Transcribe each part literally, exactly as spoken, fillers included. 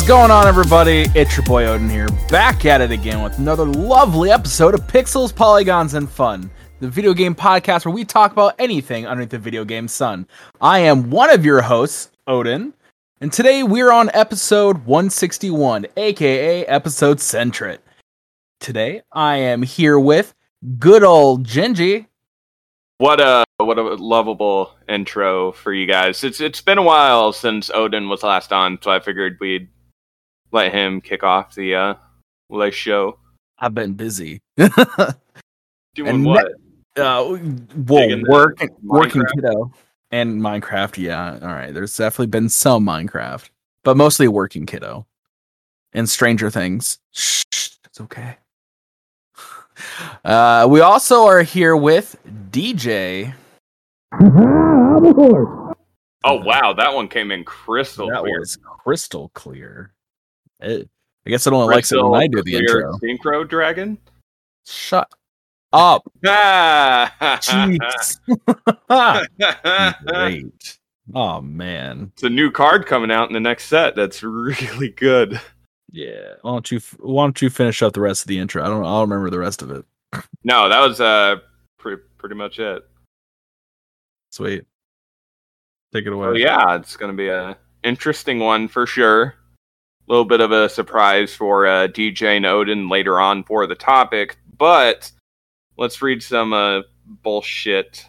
What's going on, everybody? It's your boy Odin here, back at it again with another lovely episode of Pixels, Polygons, and Fun, the video game podcast where we talk about anything underneath the video game sun. I am one of your hosts, Odin, and today we're on episode one sixty-one, aka episode Centrit. Today I am here with good old Gingy. What a what a lovable intro for you guys. It's it's been a while since Odin was last on, so I figured we'd let him kick off the uh, last show. I've been busy. Doing and what? Ne- uh, well, work, working kiddo and Minecraft. Yeah, all right. There's definitely been some Minecraft, but mostly working kiddo and Stranger Things. Shh, it's okay. Uh, we also are here with D J. Oh wow, that one came in crystal that clear. That was crystal clear. It, I guess it only crystal likes it when I do the intro. Synchro dragon? Shut up. Great. Oh man. It's a new card coming out in the next set that's really good. Yeah, why don't you why don't you finish up the rest of the intro? I don't I'll remember the rest of it. No, that was uh pre- pretty much it. Sweet. Take it away. Oh yeah, it's going to be a interesting one for sure. A little bit of a surprise for uh, D J and Odin later on for the topic, but let's read some uh, bullshit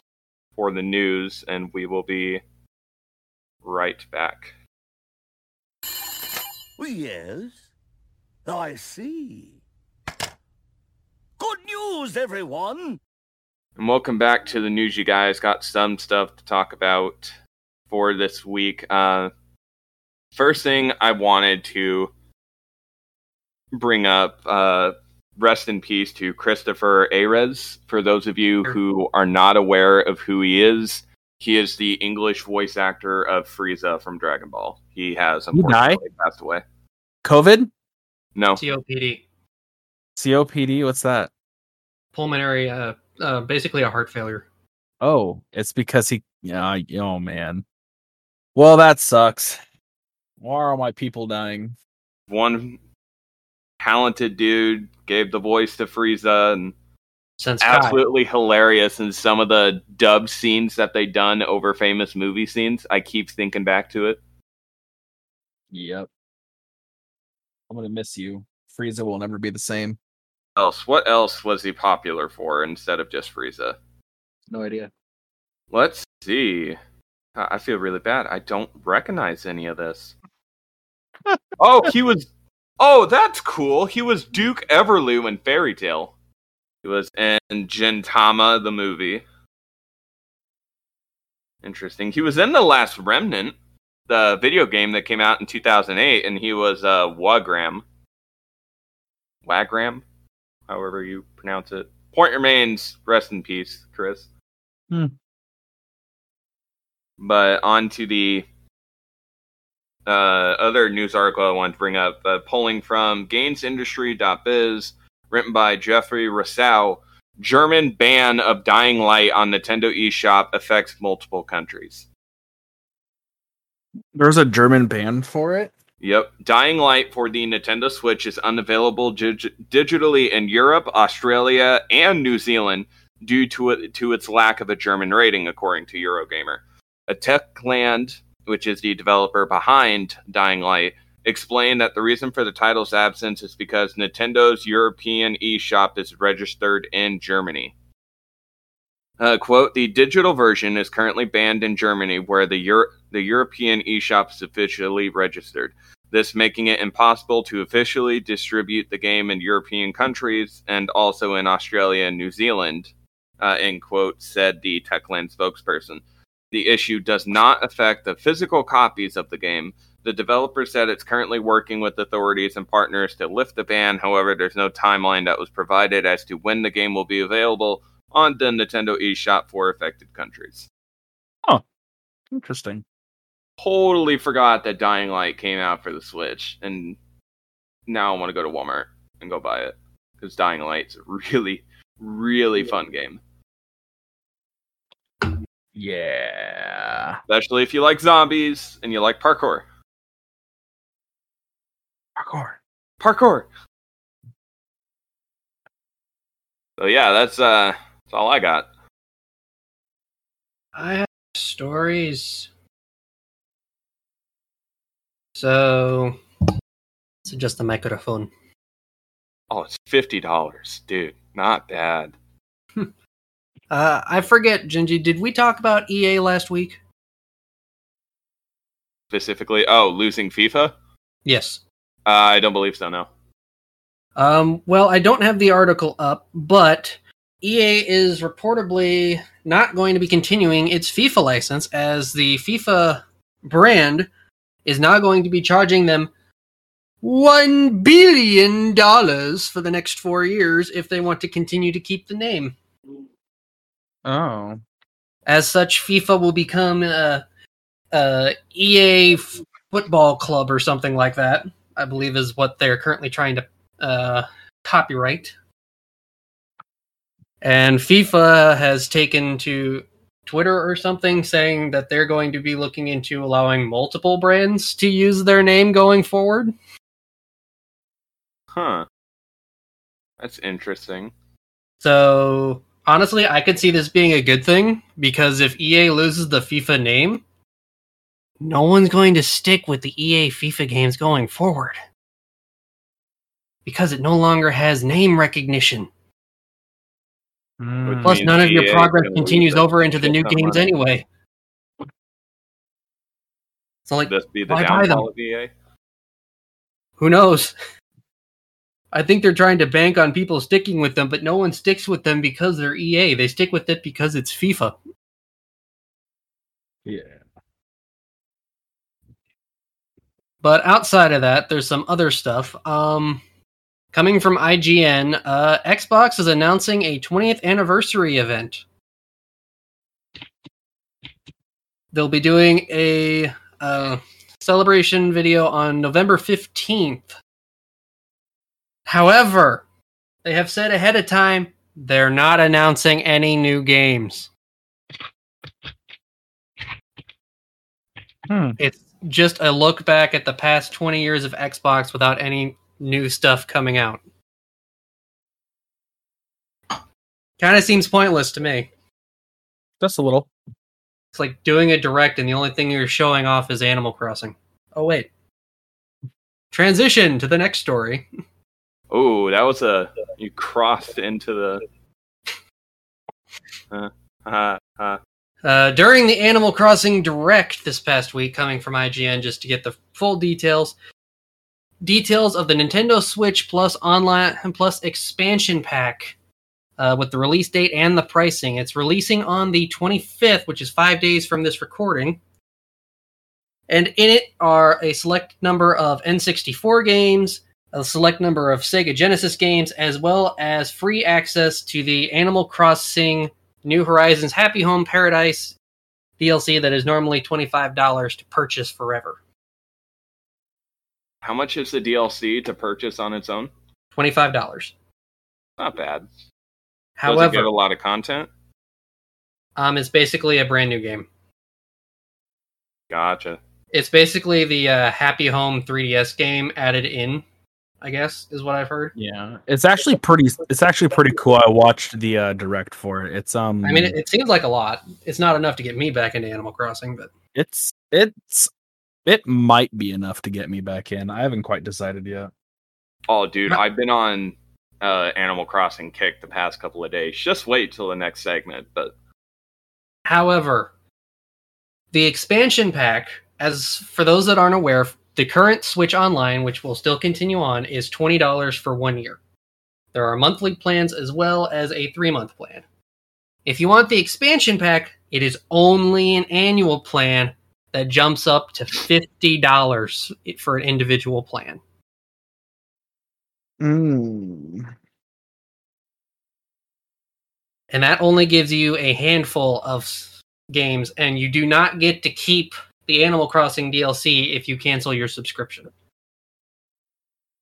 for the news and we will be right back. Yes. I see. Good news, everyone! And welcome back to the news, you guys. Got some stuff to talk about for this week. Uh, first thing I wanted to bring up, uh, rest in peace to Christopher Ayres. For those of you who are not aware of who he is, he is the English voice actor of Frieza from Dragon Ball. He has unfortunately passed away. COVID? No. C O P D. C O P D? What's that? Pulmonary, uh, uh, basically a heart failure. Oh, it's because he... Uh, oh, man. Well, that sucks. Why are my people dying? One talented dude gave the voice to Frieza and... Since absolutely God. Hilarious in some of the dub scenes that they done over famous movie scenes. I keep thinking back to it. Yep. I'm going to miss you. Frieza will never be the same. Else, what else was he popular for instead of just Frieza? No idea. Let's see. I feel really bad. I don't recognize any of this. Oh, he was... Oh, that's cool. He was Duke Everloo in Fairy Tail. He was in Jintama, the movie. Interesting. He was in The Last Remnant, the video game that came out in two thousand eight, and he was uh, Wagram. Wagram? However you pronounce it. Point remains, rest in peace, Chris. Hmm. But on to the uh, other news article I wanted to bring up. Uh, polling from games industry dot biz. Written by Jeffrey Rousseau, German ban of Dying Light on Nintendo eShop affects multiple countries. There's a German ban for it? Yep. Dying Light for the Nintendo Switch is unavailable dig- digitally in Europe, Australia, and New Zealand due to, it, to its lack of a German rating, according to Eurogamer. A Techland, which is the developer behind Dying Light, explained that the reason for the title's absence is because Nintendo's European eShop is registered in Germany. Uh, quote, the digital version is currently banned in Germany, where the Euro- the European eShop is officially registered, this making it impossible to officially distribute the game in European countries and also in Australia and New Zealand, uh, end quote, said the Techland spokesperson. The issue does not affect the physical copies of the game. The developer said it's currently working with authorities and partners to lift the ban. However, there's no timeline that was provided as to when the game will be available on the Nintendo eShop for affected countries. Oh, interesting. Totally forgot that Dying Light came out for the Switch. And now I want to go to Walmart and go buy it. Because Dying Light's a really, really fun game. Yeah. Especially if you like zombies and you like parkour. Parkour. Parkour. So yeah, that's uh, that's all I got. I have stories. So, it's just a microphone. Oh, it's fifty dollars, dude. Not bad. uh, I forget, Gingy, did we talk about E A last week? Specifically, oh, losing FIFA? Yes. Uh, I don't believe so, no. Um, well, I don't have the article up, but E A is reportedly not going to be continuing its FIFA license, as the FIFA brand is now going to be charging them one billion dollars for the next four years if they want to continue to keep the name. Oh. As such, FIFA will become a, a E A football club or something like that, I believe is what they're currently trying to uh, copyright. And FIFA has taken to Twitter or something saying that they're going to be looking into allowing multiple brands to use their name going forward. Huh. That's interesting. So, honestly, I could see this being a good thing, because if E A loses the FIFA name, no one's going to stick with the E A FIFA games going forward, because it no longer has name recognition. Mm. Plus, none of your E A progress continues over into the new games anyway. So, like, this be the why buy them? Of E A? Who knows? I think they're trying to bank on people sticking with them, but no one sticks with them because they're E A. They stick with it because it's FIFA. Yeah. But outside of that, there's some other stuff. Um... Coming from I G N, uh, Xbox is announcing a twentieth anniversary event. They'll be doing a uh, celebration video on November fifteenth. However, they have said ahead of time they're not announcing any new games. Hmm. It's just a look back at the past twenty years of Xbox without any new stuff coming out. Kind of seems pointless to me. Just a little. It's like doing a direct and the only thing you're showing off is Animal Crossing. Oh, wait. Transition to the next story. Oh, that was a... You crossed into the... Uh, uh, uh. Uh, during the Animal Crossing Direct this past week, coming from I G N, just to get the full details... Details of the Nintendo Switch Plus online plus expansion pack uh, with the release date and the pricing. It's releasing on the twenty-fifth, which is five days from this recording. And in it are a select number of N sixty-four games, a select number of Sega Genesis games, as well as free access to the Animal Crossing New Horizons Happy Home Paradise D L C that is normally twenty-five dollars to purchase forever. How much is the D L C to purchase on its own? twenty-five dollars. Not bad. However, does it get a lot of content? Um, it's basically a brand new game. Gotcha. It's basically the uh, Happy Home three D S game added in, I guess, is what I've heard. Yeah, it's actually pretty. It's actually pretty cool. I watched the uh, direct for it. It's um. I mean, it, it seems like a lot. It's not enough to get me back into Animal Crossing, but it's it's. It might be enough to get me back in. I haven't quite decided yet. Oh, dude, I've been on uh, Animal Crossing kick the past couple of days. Just wait till the next segment. But however, the expansion pack, as for those that aren't aware, the current Switch Online, which will still continue on, is twenty dollars for one year. There are monthly plans as well as a three-month plan. If you want the expansion pack, it is only an annual plan that jumps up to fifty dollars for an individual plan. Mm. And that only gives you a handful of games, and you do not get to keep the Animal Crossing D L C if you cancel your subscription.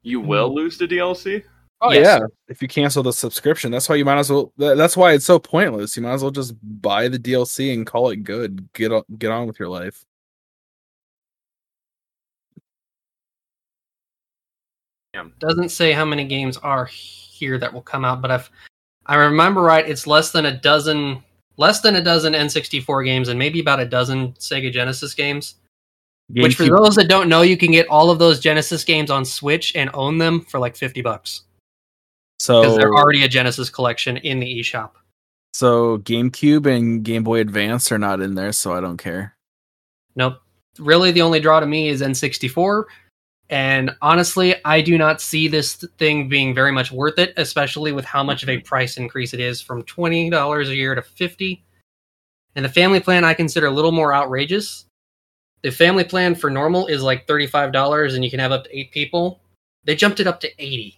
You will lose the D L C? Oh, yes. Yeah. If you cancel the subscription, that's why you might as well. That's why it's so pointless. You might as well just buy the D L C and call it good. Get on, get on with your life. Yeah. Doesn't say how many games are here that will come out, but if I remember right, it's less than a dozen, less than a dozen N sixty-four games, and maybe about a dozen Sega Genesis games. GameCube. Which, for those that don't know, you can get all of those Genesis games on Switch and own them for like fifty bucks. So because they're already a Genesis collection in the eShop. So GameCube and Game Boy Advance are not in there, so I don't care. Nope. Really, the only draw to me is N sixty-four. And honestly, I do not see this thing being very much worth it, especially with how much of a price increase it is from twenty dollars a year to fifty dollars. And the family plan I consider a little more outrageous. The family plan for normal is like thirty-five dollars and you can have up to eight people. They jumped it up to eighty dollars.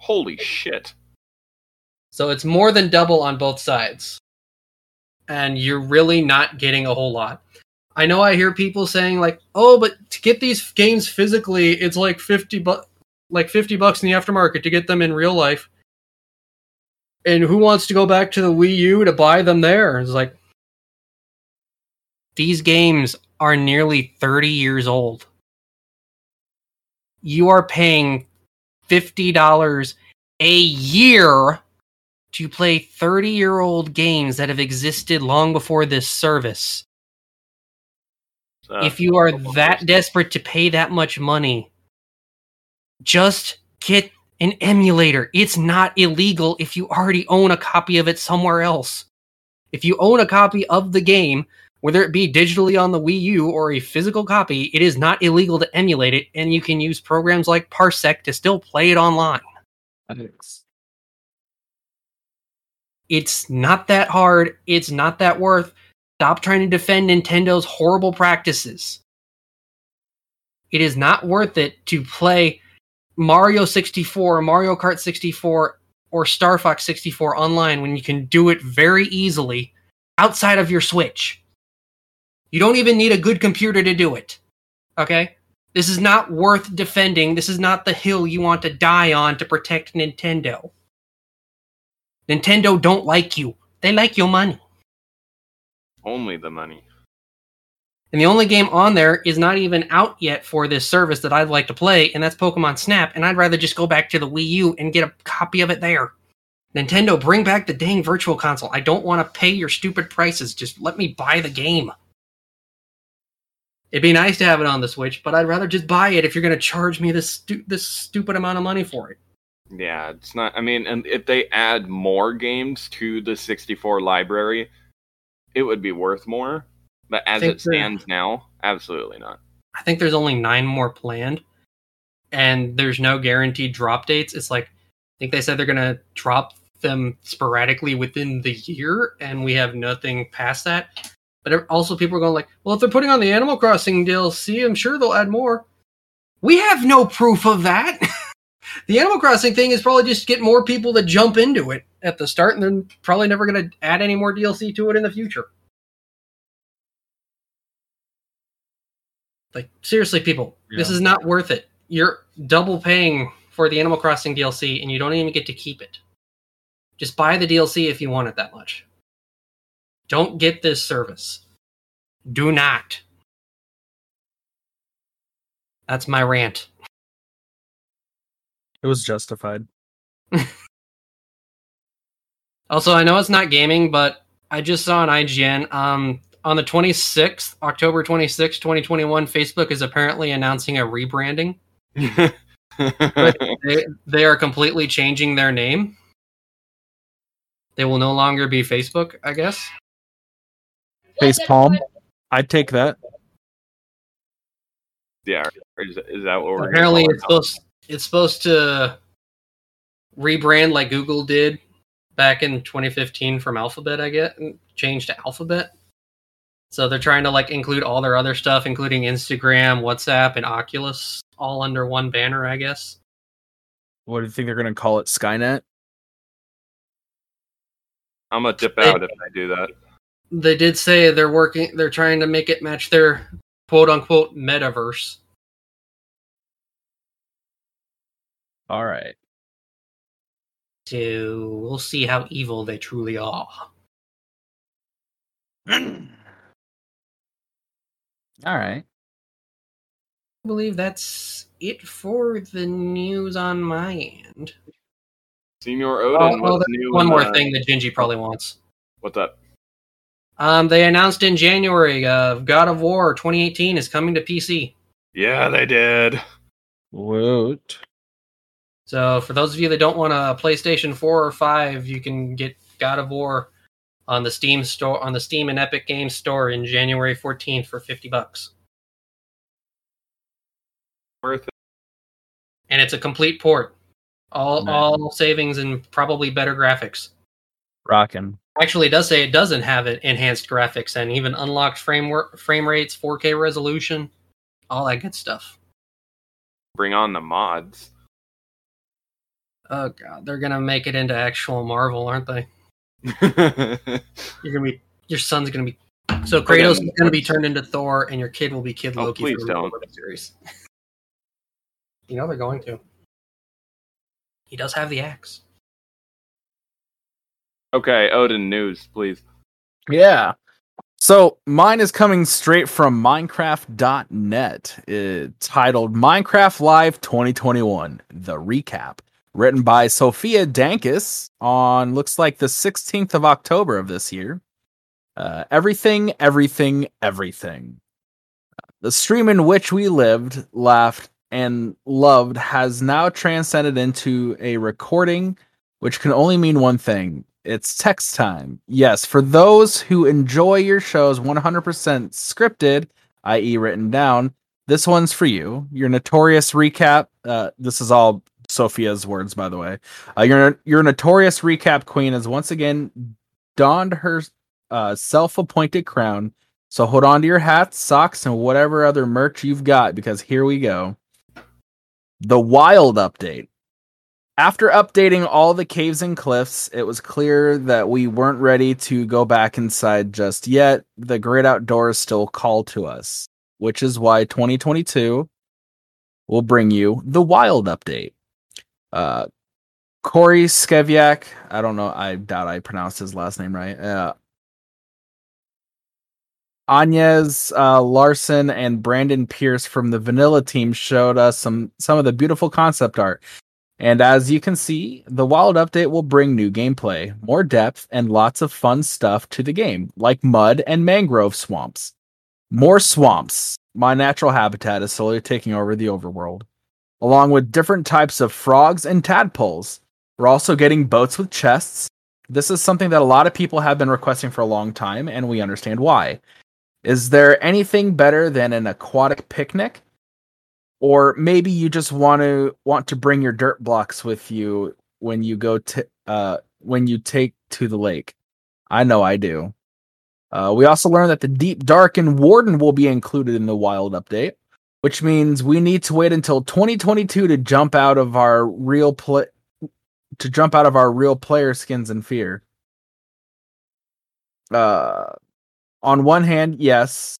Holy shit. So it's more than double on both sides. And you're really not getting a whole lot. I know I hear people saying like, oh, but to get these games physically, it's like fifty, bu- like fifty bucks in the aftermarket to get them in real life. And who wants to go back to the Wii U to buy them there? It's like, these games are nearly thirty years old. You are paying fifty dollars a year to play thirty-year-old games that have existed long before this service. Uh, if you are that desperate to pay that much money, just get an emulator. It's not illegal if you already own a copy of it somewhere else. If you own a copy of the game, whether it be digitally on the Wii U or a physical copy, it is not illegal to emulate it, and you can use programs like Parsec to still play it online. Thanks. It's not that hard. It's not that worth. Stop trying to defend Nintendo's horrible practices. It is not worth it to play Mario sixty-four, Mario Kart sixty-four, or Star Fox sixty-four online when you can do it very easily outside of your Switch. You don't even need a good computer to do it. Okay? This is not worth defending. This is not the hill you want to die on to protect Nintendo. Nintendo don't like you. They like your money. Only the money. And the only game on there is not even out yet for this service that I'd like to play, and that's Pokemon Snap, and I'd rather just go back to the Wii U and get a copy of it there. Nintendo, bring back the dang virtual console. I don't want to pay your stupid prices. Just let me buy the game. It'd be nice to have it on the Switch, but I'd rather just buy it if you're going to charge me this stu- this stupid amount of money for it. Yeah, it's not... I mean, and if they add more games to the sixty-four library, it would be worth more. But as it stands now, absolutely not. I think there's only nine more planned, and there's no guaranteed drop dates. It's like, I think they said they're going to drop them sporadically within the year, and we have nothing past that. But also people are going like, well, if they're putting on the Animal Crossing D L C, I'm sure they'll add more. We have no proof of that. The Animal Crossing thing is probably just get more people to jump into it at the start, and they're probably never going to add any more D L C to it in the future. Like, seriously, people, yeah. This is not worth it. You're double paying for the Animal Crossing D L C, and you don't even get to keep it. Just buy the D L C if you want it that much. Don't get this service. Do not. That's my rant. It was justified. Also, I know it's not gaming, but I just saw on I G N um, on the twenty-sixth, October twenty-sixth, twenty twenty-one, Facebook is apparently announcing a rebranding. But they, they are completely changing their name. They will no longer be Facebook, I guess. Facepalm? I'd take that. Yeah, is, is that what we're apparently it's supposed it's supposed to rebrand like Google did back in twenty fifteen from Alphabet, I get changed to Alphabet. So they're trying to like include all their other stuff, including Instagram, WhatsApp, and Oculus, all under one banner, I guess. What do you think they're gonna call it? Skynet? I'm gonna dip out they, if I do that. They did say they're working they're trying to make it match their quote unquote metaverse. All right. So we'll see how evil they truly are. All right. believe that's it for the news on my end. Senior Odin. Oh, oh, new one more uh, thing that Gingy probably wants. What's up? Um, they announced in January uh, God of War twenty eighteen is coming to P C. Yeah, they did. Woot. So for those of you that don't want a PlayStation four or five, you can get God of War on the Steam store, on the Steam and Epic Games store in January fourteenth for fifty bucks. Worth it. And it's a complete port. All nice. All savings and probably better graphics. Rockin'. Actually, it does say it doesn't have it enhanced graphics and even unlocked framework, frame rates, four K resolution, all that good stuff. Bring on the mods. Oh, God, they're going to make it into actual Marvel, aren't they? You're gonna be, your son's going to be... So Kratos is going to be turned into Thor, and your kid will be Kid oh, Loki. Please don't. The series. You know they're going to. He does have the axe. Okay, Odin news, please. Yeah. So, mine is coming straight from Minecraft dot net. It's titled Minecraft Live twenty twenty-one, The Recap. Written by Sophia Dankis on, looks like, the sixteenth of October of this year. Uh, everything, everything, everything. The stream in which we lived, laughed, and loved has now transcended into a recording, which can only mean one thing. It's text time. Yes, for those who enjoy your shows one hundred percent scripted, that is written down, this one's for you. Your notorious recap, uh, this is all Sophia's words, by the way. Uh, your, your notorious recap queen has once again donned her uh, self-appointed crown. So hold on to your hats, socks, and whatever other merch you've got, because here we go. The Wild Update. After updating all the caves and cliffs, it was clear that we weren't ready to go back inside just yet. The great outdoors still called to us, which is why twenty twenty-two will bring you the Wild Update. Uh, Corey Skeviak, I don't know, I doubt I pronounced his last name right. Uh, Anya uh, Larson and Brandon Pierce from the Vanilla team showed us some, some of the beautiful concept art. And as you can see, the Wild Update will bring new gameplay, more depth, and lots of fun stuff to the game, like mud and mangrove swamps. More swamps. My natural habitat is slowly taking over the overworld. Along with different types of frogs and tadpoles. We're also getting boats with chests. This is something that a lot of people have been requesting for a long time, and we understand why. Is there anything better than an aquatic picnic? Or maybe you just want to want to bring your dirt blocks with you when you go to uh, when you take to the lake. I know I do. Uh, we also learned that the Deep Dark and Warden will be included in the Wild Update, which means we need to wait until twenty twenty-two to jump out of our real pl- to jump out of our real player skins in fear. Uh, on one hand, yes.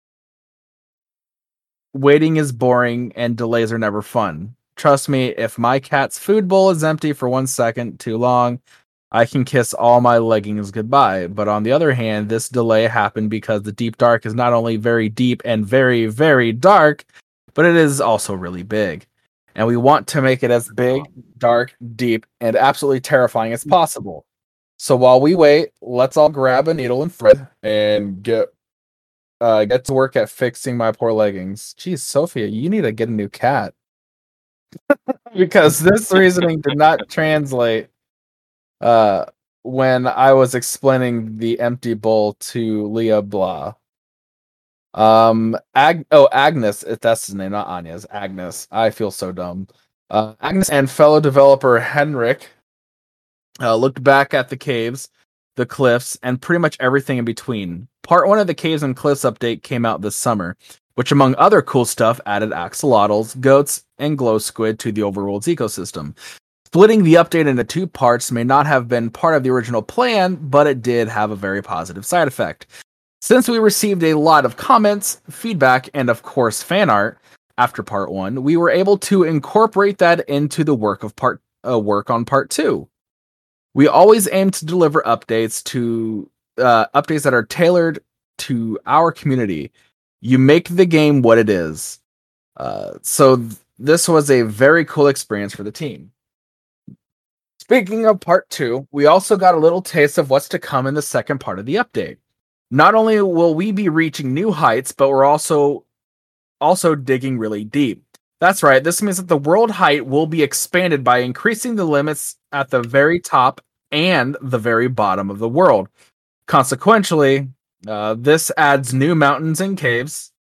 Waiting is boring and delays are never fun. Trust me, if my cat's food bowl is empty for one second too long, I can kiss all my leggings goodbye. But on the other hand, this delay happened because the Deep Dark is not only very deep and very, very dark, but it is also really big. And we want to make it as big, dark, deep, and absolutely terrifying as possible. So while we wait, let's all grab a needle and thread and get Uh, get to work at fixing my poor leggings. Jeez, Sophia, you need to get a new cat. Because this reasoning did not translate uh, when I was explaining the empty bowl to Leah Blah. Um, Ag- oh, Agnes, if that's his name, not Anya's. Agnes. I feel so dumb. Uh, Agnes and fellow developer Henrik uh, looked back at the caves, the cliffs, and pretty much everything in between. Part one of the Caves and Cliffs update came out this summer, which among other cool stuff added axolotls, goats, and glow squid to the overworld's ecosystem. Splitting the update into two parts may not have been part of the original plan, but it did have a very positive side effect. Since we received a lot of comments, feedback, and of course fan art after part one, we were able to incorporate that into the work of part uh, work on part two. We always aim to deliver updates to uh, updates that are tailored to our community. You make the game what it is. Uh, so th- this was a very cool experience for the team. Speaking of part two, we also got a little taste of what's to come in the second part of the update. Not only will we be reaching new heights, but we're also also digging really deep. That's right, this means that the world height will be expanded by increasing the limits at the very top and the very bottom of the world. Consequentially, uh, this adds new mountains and caves,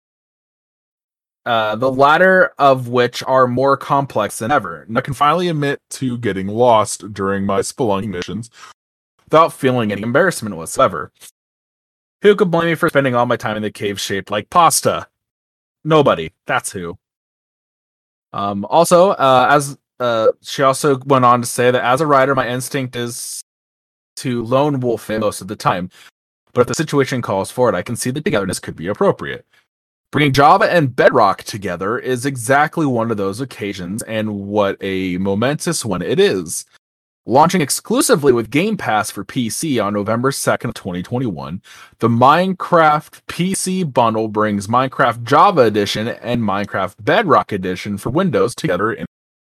uh, the latter of which are more complex than ever. I can finally admit to getting lost during my spelunking missions without feeling any embarrassment whatsoever. Who could blame me for spending all my time in the cave shaped like pasta? Nobody. That's who. Um, also, uh, as uh, she also went on to say that as a writer, my instinct is to lone wolf it most of the time. But if the situation calls for it, I can see that togetherness could be appropriate. Bringing Java and Bedrock together is exactly one of those occasions, and what a momentous one it is. Launching exclusively with Game Pass for P C on November second, twenty twenty-one, the Minecraft P C bundle brings Minecraft Java Edition and Minecraft Bedrock Edition for Windows together in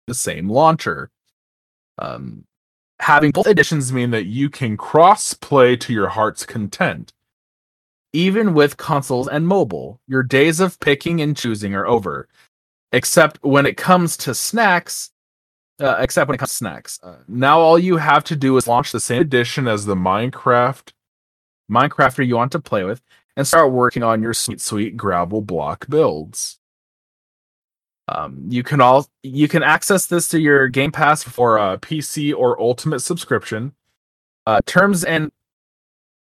the same launcher. Um, having both editions mean that you can cross-play to your heart's content. Even with consoles and mobile, your days of picking and choosing are over. Except when it comes to snacks... Uh, except when it comes to snacks. Uh, now all you have to do is launch the same edition as the Minecraft Minecrafter you want to play with and start working on your sweet, sweet gravel block builds. Um, you can all you can access this through your Game Pass for a P C or Ultimate subscription. Uh, terms and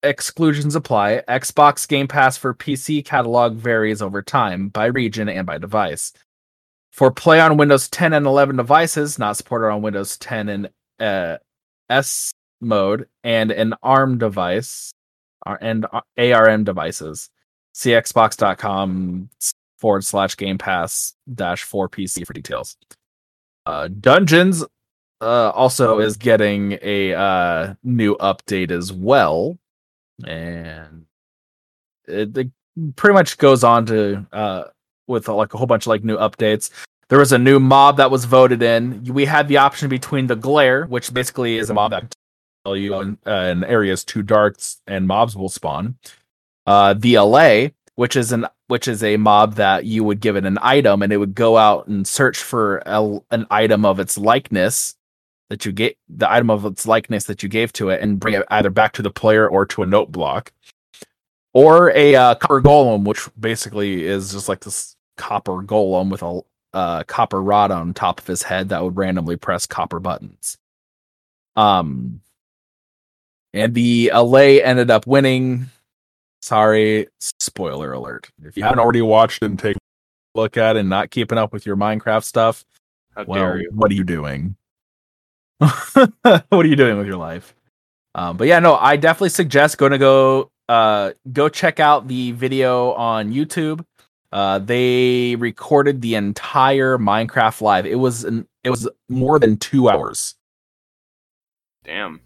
exclusions apply. Xbox Game Pass for P C catalog varies over time by region and by device. For play on Windows ten and eleven devices, not supported on Windows ten and uh, S mode, and an A R M device, and A R M devices. See Xbox.com forward slash Game Pass dash for P C for details. Uh, Dungeons uh, also is getting a uh, new update as well. And it, it pretty much goes on to... Uh, with like a whole bunch of like new updates. There was a new mob that was voted in. We had the option between the glare, which basically is a mob that tell you when uh, an area is too dark and mobs will spawn. Uh, the Allay, which is an which is a mob that you would give it an item and it would go out and search for a, an item of its likeness that you get the item of its likeness that you gave to it and bring it either back to the player or to a note block. Or a uh, Copper Golem, which basically is just like this copper golem with a uh, copper rod on top of his head that would randomly press copper buttons. Um, and the Allay ended up winning. Sorry, spoiler alert. If you haven't already watched it and taken a look at it and not keeping up with your Minecraft stuff, how well, dare you. What are you doing? What are you doing with your life? Um, but yeah, no, I definitely suggest going to go uh, go check out the video on YouTube. Uh, they recorded the entire Minecraft live. It was an, it was more than two hours. Damn.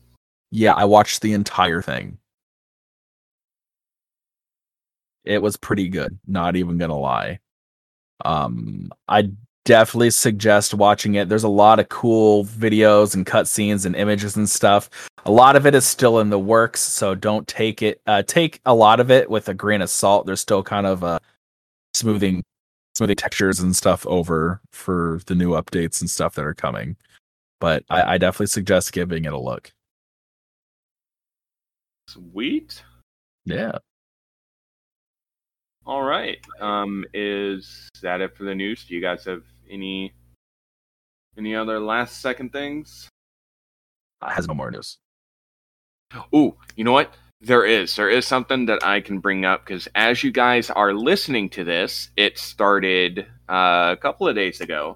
Yeah, I watched the entire thing. It was pretty good. Not even gonna lie. Um, I definitely suggest watching it. There's a lot of cool videos and cutscenes and images and stuff. A lot of it is still in the works, so don't take it. Uh, take a lot of it with a grain of salt. There's still kind of a uh, smoothing smoothing textures and stuff over for the new updates and stuff that are coming, but I, I definitely suggest giving it a look. Sweet. Yeah. All right. Um, is that it for the news? Do you guys have any any other last second things? Uh, has no more news. Ooh, you know what? There is. There is something that I can bring up because as you guys are listening to this, it started uh, a couple of days ago.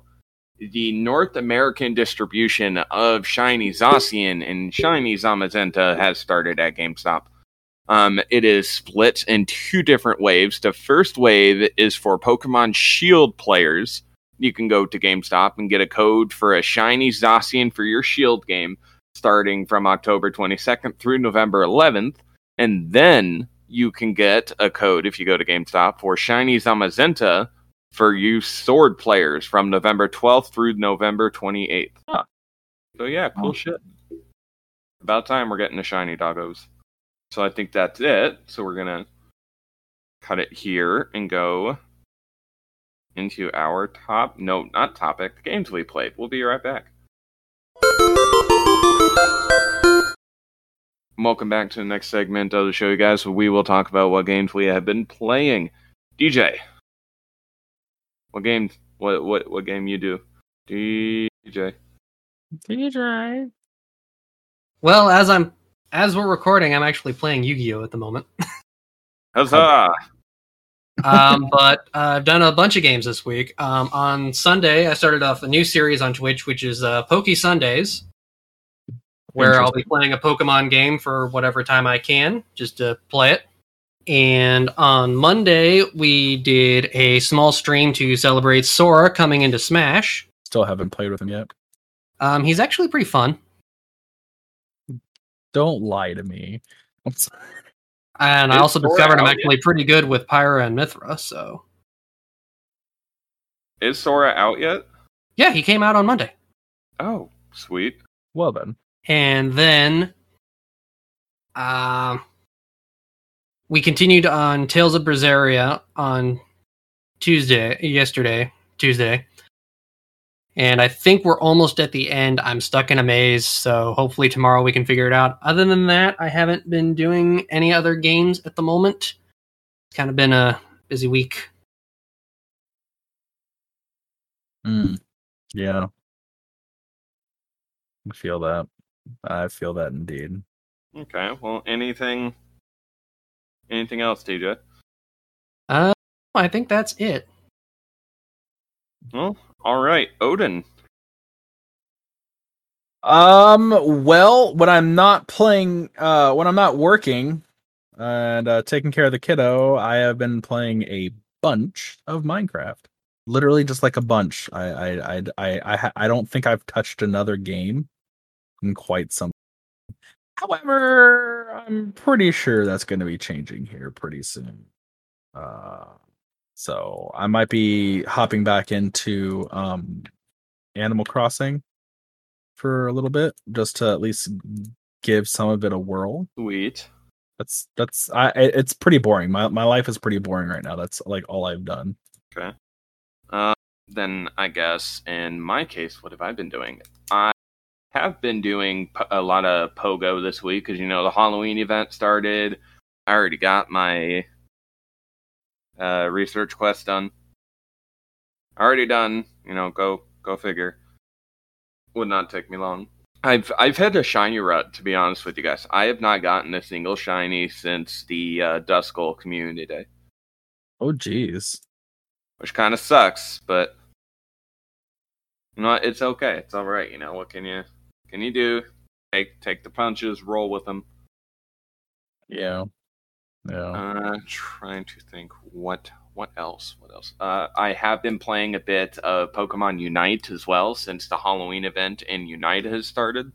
The North American distribution of Shiny Zacian and Shiny Zamazenta has started at GameStop. Um, it is split in two different waves. The first wave is for Pokemon Shield players. You can go to GameStop and get a code for a Shiny Zacian for your Shield game, starting from October twenty-second through November eleventh. And then you can get a code, if you go to GameStop, for Shiny Zamazenta for you sword players from November twelfth through November twenty-eighth. Huh. So yeah, cool oh. shit. About time we're getting the shiny doggos. So I think that's it. So we're going to cut it here and go into our top... No, not topic. The games we played. We'll be right back. Welcome back to the next segment of the show, you guys. We will talk about what games we have been playing. D J, what game? What what what game you do? D J. D J. Well, as I'm as we're recording, I'm actually playing Yu-Gi-Oh at the moment. Huzzah! um, but uh, I've done a bunch of games this week. Um, on Sunday, I started off a new series on Twitch, which is uh, Poke Sundays, where I'll be playing a Pokemon game for whatever time I can, just to play it. And on Monday, we did a small stream to celebrate Sora coming into Smash. Still haven't played with him yet. Um, he's actually pretty fun. Don't lie to me. I'm sorry. And it's I also Sora discovered I'm actually yet? pretty good with Pyra and Mithra, so... Is Sora out yet? Yeah, he came out on Monday. Oh, sweet. Well then. And then, uh, we continued on Tales of Berseria on Tuesday, yesterday, Tuesday. And I think we're almost at the end. I'm stuck in a maze, so hopefully tomorrow we can figure it out. Other than that, I haven't been doing any other games at the moment. It's kind of been a busy week. Mm, yeah. I feel that. I feel that indeed. Okay, well, anything anything else, D J? Uh, I think that's it. Well, all right, Odin. Um, well, when I'm not playing, uh, when I'm not working and uh, taking care of the kiddo, I have been playing a bunch of Minecraft. Literally just like a bunch. I I I I I, I don't think I've touched another game in quite some time. However, I'm pretty sure that's going to be changing here pretty soon. Uh, so I might be hopping back into um, Animal Crossing for a little bit, just to at least give some of it a whirl. Sweet. That's that's I. It's pretty boring. My my life is pretty boring right now. That's like all I've done. Okay. Uh, then I guess in my case, what have I been doing? I have been doing a lot of Pogo this week because, you know, the Halloween event started. I already got my uh, research quest done. Already done. You know, go go figure. Would not take me long. I've I've had a shiny rut, to be honest with you guys. I have not gotten a single shiny since the uh, Duskull Community Day. Oh, jeez. Which kind of sucks, but you know, it's okay. It's all right. You know, what can you can you do? Take take the punches, roll with them. Yeah, yeah. Uh, trying to think what what else? What else? Uh, I have been playing a bit of Pokemon Unite as well since the Halloween event in Unite has started.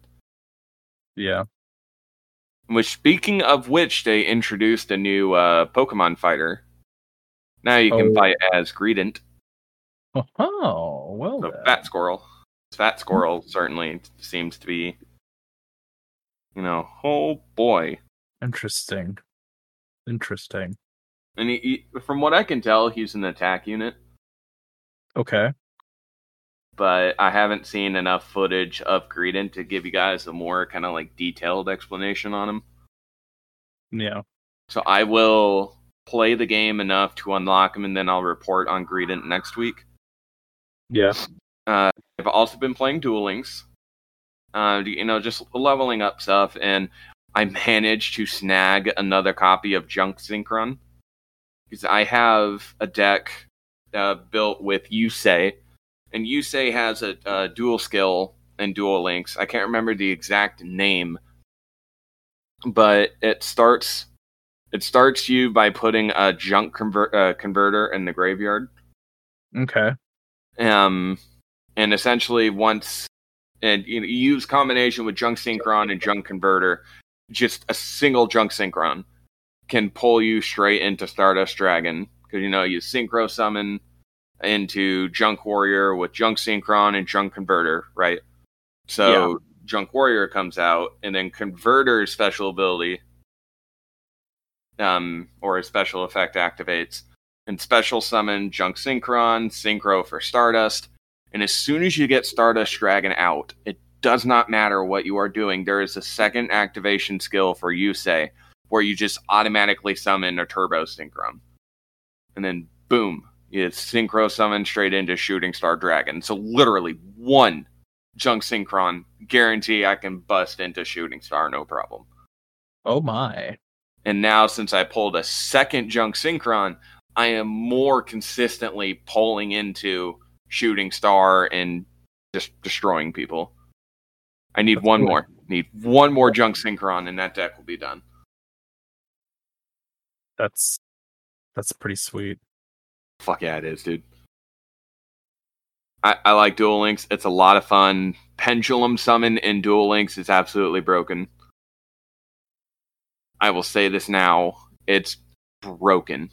Yeah. Which, speaking of which, they introduced a new uh, Pokemon fighter. Now you can oh. fight as Greedent. Oh, well so then. Fat Squirrel. Fat Squirrel certainly seems to be, you know, oh boy. Interesting. Interesting. And he, he, from what I can tell, he's an attack unit. Okay. But I haven't seen enough footage of Greedent to give you guys a more kind of like detailed explanation on him. Yeah. So I will... play the game enough to unlock him, and then I'll report on Greedent next week. Yeah. Uh, I've also been playing Duel Links. Uh, you know, just leveling up stuff, and I managed to snag another copy of Junk Synchron. Because I have a deck uh, built with Yusei, and Yusei has a, a dual skill in Duel Links. I can't remember the exact name, but it starts... It starts you by putting a junk conver- uh, converter in the graveyard. Okay. Um, and essentially, once and you, know, you use combination with Junk Synchron and Junk Converter, just a single Junk Synchron can pull you straight into Stardust Dragon because you know you synchro summon into Junk Warrior with Junk Synchron and Junk Converter, right? So yeah. Junk Warrior comes out, and then Converter's special ability um, or a special effect activates. And special summon Junk Synchron, Synchro for Stardust. And as soon as you get Stardust Dragon out, it does not matter what you are doing. There is a second activation skill for Yusei where you just automatically summon a Turbo Synchron. And then boom, it's Synchro summoned straight into Shooting Star Dragon. So literally one Junk Synchron, guarantee I can bust into Shooting Star, no problem. Oh my. And now since I pulled a second Junk Synchron, I am more consistently pulling into Shooting Star and just destroying people. I need That's one cool. more. Need one more Junk Synchron and that deck will be done. That's that's pretty sweet. Fuck yeah, it is, dude. I, I like Duel Links. It's a lot of fun. Pendulum Summon in Duel Links is absolutely broken. I will say this now. It's broken.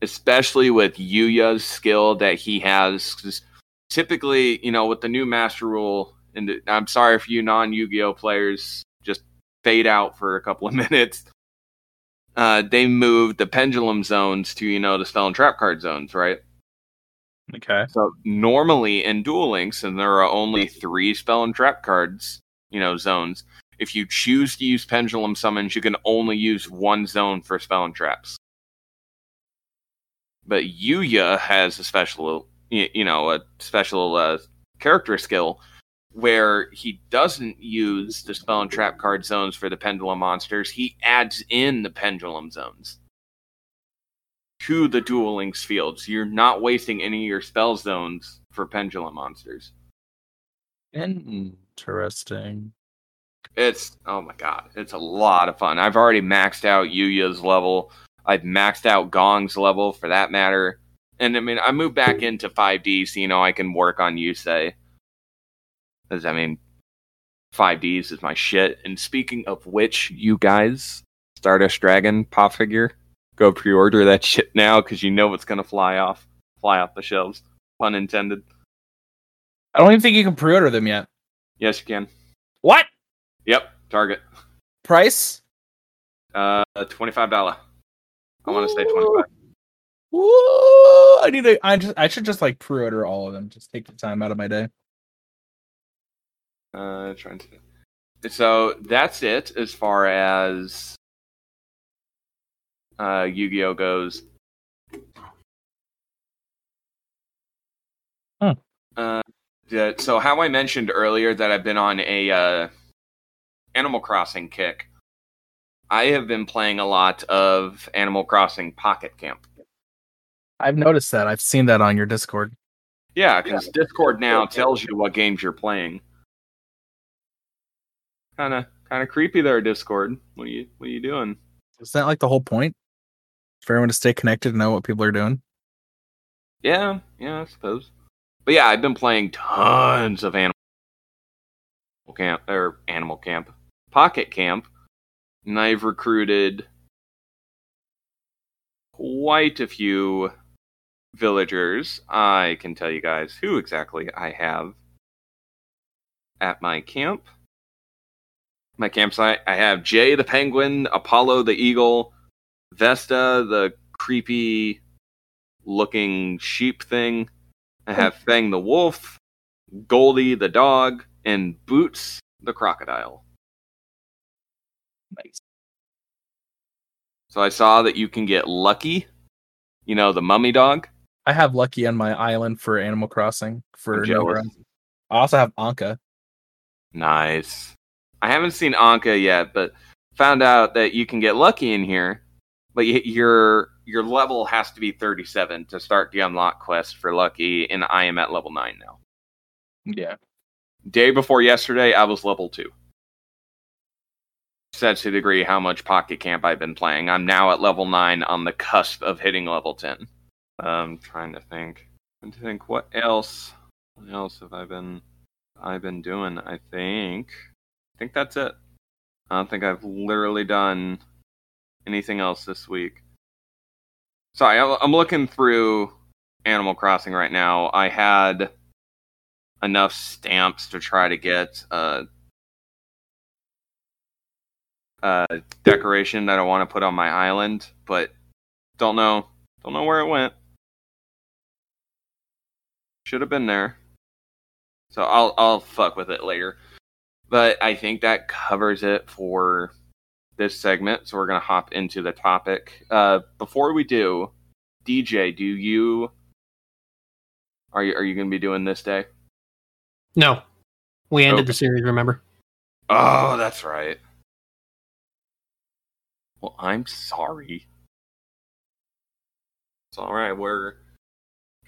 Especially with Yuya's skill that he has. 'Cause typically, you know, with the new Master Rule, and the, I'm sorry for you non-Yu-Gi-Oh players, just fade out for a couple of minutes. Uh, they moved the Pendulum Zones to, you know, the Spell and Trap Card Zones, right? Okay. So normally in Duel Links, and there are only three Spell and Trap Cards, you know, zones, if you choose to use Pendulum Summons, you can only use one zone for Spell and Traps. But Yuya has a special, you know, a special uh, character skill where he doesn't use the Spell and Trap Card zones for the Pendulum monsters. He adds in the Pendulum zones to the Duel Links field. So you're not wasting any of your spell zones for Pendulum monsters. Interesting. It's, oh my god, it's a lot of fun. I've already maxed out Yuya's level. I've maxed out Gong's level, for that matter. And, I mean, I moved back into five D, so, you know, I can work on Yusei. Because, I mean, five Ds is my shit. And speaking of which, you guys, Stardust Dragon pop figure, go pre-order that shit now, because you know it's going to fly off. Fly off the shelves. Pun intended. I don't even think you can pre-order them yet. Yes, you can. What? Yep, Target. Price? Uh, twenty-five dollars. I want to say twenty-five. Ooh, ooh, I need to. I just. I should just like pre-order all of them. Just take the time out of my day. Uh, trying to. So that's it as far as uh, Yu-Gi-Oh goes. Huh. Uh, so how I mentioned earlier that I've been on a uh, Animal Crossing kick. I have been playing a lot of Animal Crossing Pocket Camp. I've noticed that. I've seen that on your Discord. Yeah, because yeah. Discord now tells you what games you're playing. Kind of, kind of creepy there, Discord. What are you, what are you doing? Is that like the whole point? For everyone to stay connected and know what people are doing? Yeah, yeah, I suppose. But yeah, I've been playing tons of Animal Camp or Animal Camp, Pocket Camp. And I've recruited quite a few villagers. I can tell you guys who exactly I have at my camp. My campsite. I have Jay the Penguin, Apollo the Eagle, Vesta the creepy looking sheep thing. I have Fang the Wolf, Goldie the Dog, and Boots the Crocodile. Nice. So I saw that you can get Lucky, you know, the mummy dog. I have Lucky on my island for Animal Crossing. For no I also have Anka. Nice. I haven't seen Anka yet, but found out that you can get Lucky in here, but your your level has to be thirty-seven to start the unlock quest for Lucky, and I am at level nine now. Yeah. Day before yesterday, I was level two. That's to degree how much Pocket Camp I've been playing. I'm now at level nine on the cusp of hitting level ten. I'm trying to think. I'm trying to think what else what else have I been I've been doing? I think I think that's it. I don't think I've literally done anything else this week. Sorry, I'm looking through Animal Crossing right now. I had enough stamps to try to get uh, a decoration that I want to put on my island, but don't know. Don't know where it went. Should have been there. So I'll I'll fuck with it later. But I think that covers it for this segment, so we're going to hop into the topic. Uh, before we do, D J, do you... Are you, are you going to be doing this day? No. We ended okay. the series, remember? Oh, that's right. Well, I'm sorry. It's all right. We're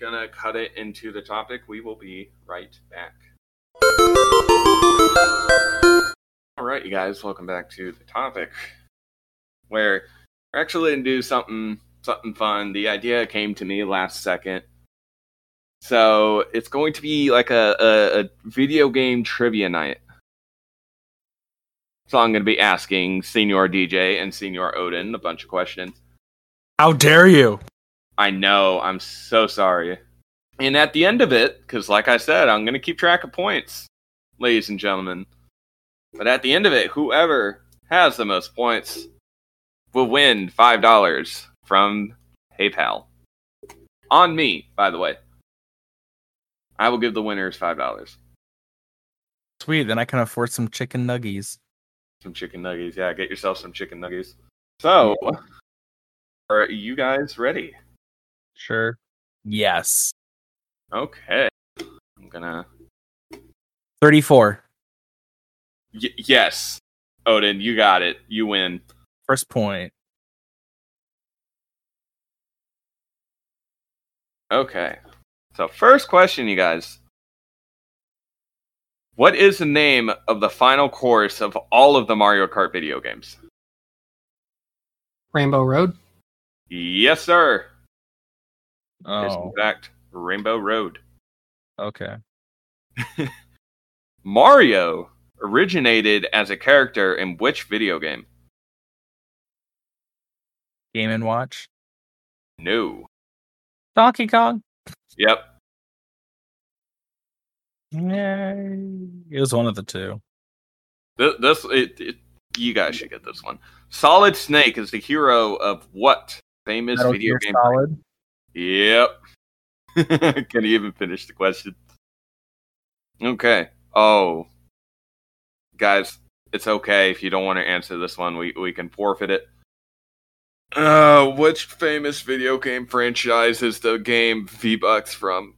going to cut it into the topic. We will be right back. All right, you guys, welcome back to the topic, where we're actually going to do something something fun. The idea came to me last second. So it's going to be like a, a, a video game trivia night. So I'm going to be asking Senior D J and Senior Odin a bunch of questions. How dare you? I know, I'm so sorry. And at the end of it, because like I said, I'm going to keep track of points, ladies and gentlemen. But at the end of it, whoever has the most points will win five dollars from PayPal. On me, by the way. I will give the winners five dollars. Sweet, then I can afford some chicken nuggies. Some chicken nuggies, yeah. Get yourself some chicken nuggies. So, are you guys ready? Sure. Yes. Okay. I'm gonna... thirty-four. Y- yes, Odin, you got it. You win. First point. Okay. So first question, you guys. What is the name of the final course of all of the Mario Kart video games? Rainbow Road? Yes, sir. Oh. It's in fact Rainbow Road. Okay. Mario originated as a character in which video game? Game and Watch? No. Donkey Kong? Yep. Yay. It was one of the two. This, this it, it, you guys should get this one. Solid Snake is the hero of what famous Metal video Gear game? Solid? Yep. Can you even finish the question? Okay. Oh. Guys, it's okay if you don't want to answer this one. We we can forfeit it. Uh, which famous video game franchise is the game V-Bucks from?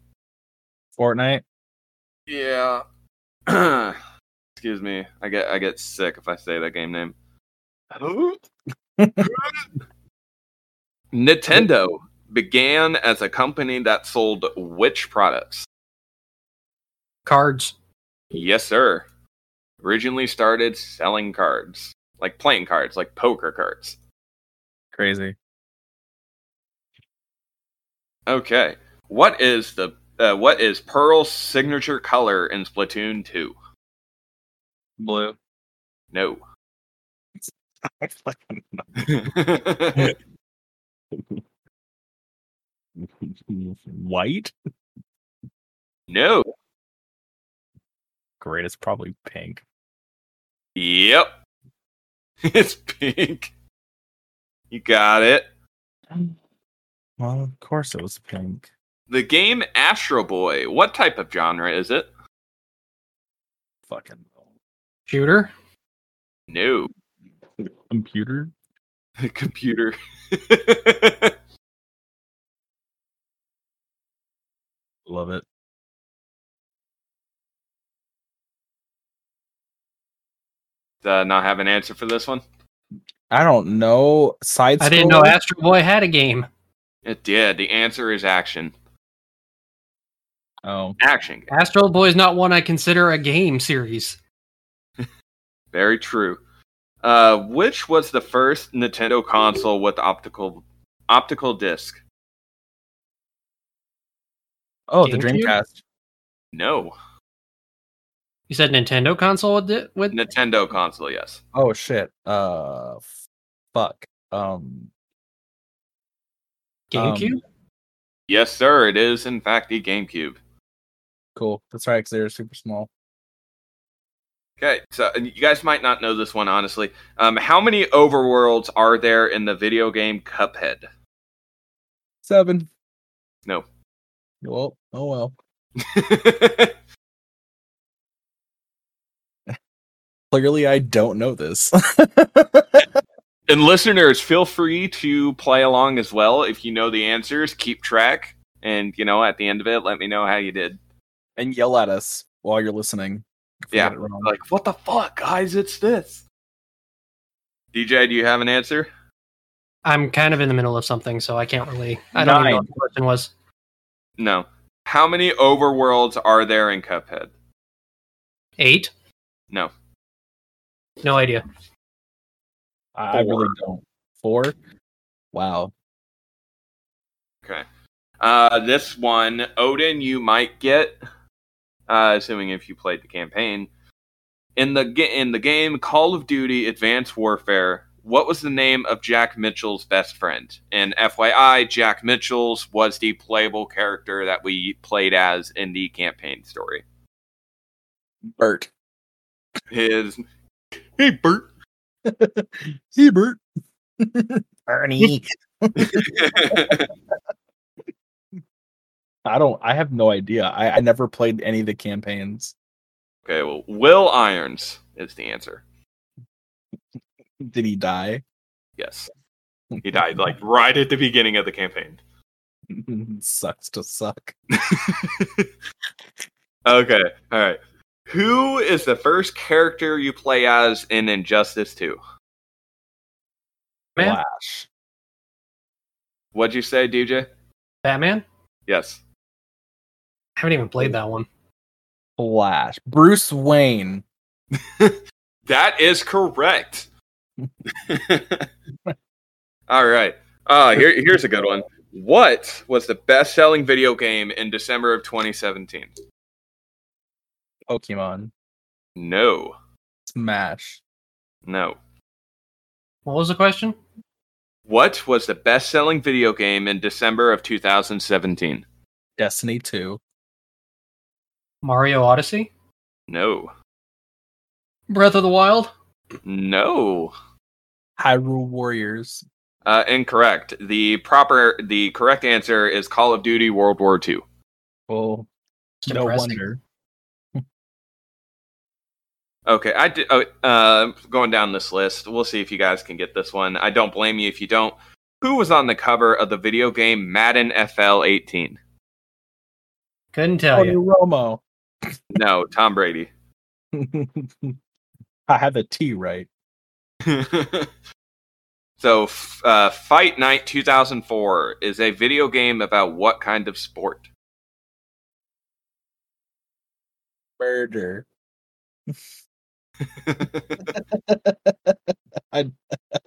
Fortnite? Yeah. Excuse me. I get I get sick if I say that game name. Nintendo began as a company that sold which products? Cards. Yes, sir. Originally started selling cards. Like playing cards, like poker cards. Crazy. Okay. What is the uh, what is Pearl's signature color in Splatoon two? Blue. No. White? No. Great, it's probably pink. Yep. It's pink. You got it. Well, of course it was pink. The game Astro Boy, what type of genre is it? Fucking shooter? No. Computer? Computer. Love it. Uh, not have an answer for this one? I don't know. Side I didn't know Astro Boy had a game. It did. The answer is Action. Oh. Action game. Astro Boy is not one I consider a game series. Very true. Uh, which was the first Nintendo console with optical optical disc? Oh, Game the Dreamcast. Cube? No. You said Nintendo console with, it, with Nintendo console, yes. Oh shit! Uh, fuck. Um, GameCube. Um, Yes, sir. It is, in fact, the GameCube. Cool. That's right, because they're super small. Okay, so you guys might not know this one, honestly. Um, how many overworlds are there in the video game Cuphead? Seven. No. Well, oh well. Clearly, I don't know this. And listeners, feel free to play along as well. If you know the answers, keep track. And, you know, at the end of it, let me know how you did. And yell at us while you're listening. Yeah, like, what the fuck, guys? It's this. D J, do you have an answer? I'm kind of in the middle of something, so I can't really... I don't even know what the question was. No. How many overworlds are there in Cuphead? Eight? No. No idea. I really don't. Four? Wow. Okay. Uh, this one, Odin, you might get... Uh, assuming if you played the campaign. In the in the game Call of Duty Advanced Warfare, what was the name of Jack Mitchell's best friend? And F Y I, Jack Mitchell's was the playable character that we played as in the campaign story. Bert. His... Hey, Bert. Hey, Bert. Bernie. I don't. I have no idea. I, I never played any of the campaigns. Okay, well, Will Irons is the answer. Did he die? Yes, he died like right at the beginning of the campaign. Sucks to suck. Okay, all right. Who is the first character you play as in Injustice two? Man. Flash. What'd you say, D J? Batman. Yes. I haven't even played that one. Flash. Bruce Wayne. That is correct. All right. Uh, here, here's a good one. What was the best-selling video game in December of twenty seventeen? Pokemon. No. Smash. No. What was the question? What was the best-selling video game in December of two thousand seventeen? Destiny two. Mario Odyssey? No. Breath of the Wild? No. Hyrule Warriors? Uh, incorrect. The proper, the correct answer is Call of Duty World War two. Well, it's no wonder. Okay, I did, uh, going down this list, we'll see if you guys can get this one. I don't blame you if you don't. Who was on the cover of the video game Madden F L eighteen? Couldn't tell Tony you. Romo. No, Tom Brady. I have a T right. So, uh, Fight Night two thousand four is a video game about what kind of sport? Murder. I, I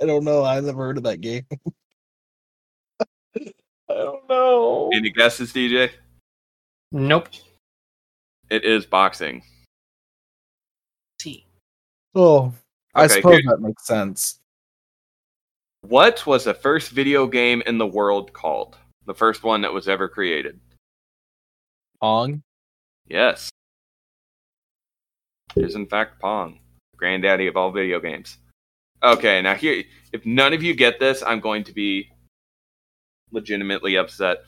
don't know. I've never heard of that game. I don't know. Any guesses, D J? Nope. It is boxing. See. Oh, I okay, suppose good. That makes sense. What was the first video game in the world called? The first one that was ever created. Pong? Yes. Is in fact Pong, granddaddy of all video games. Okay, now here, if none of you get this, I'm going to be legitimately upset.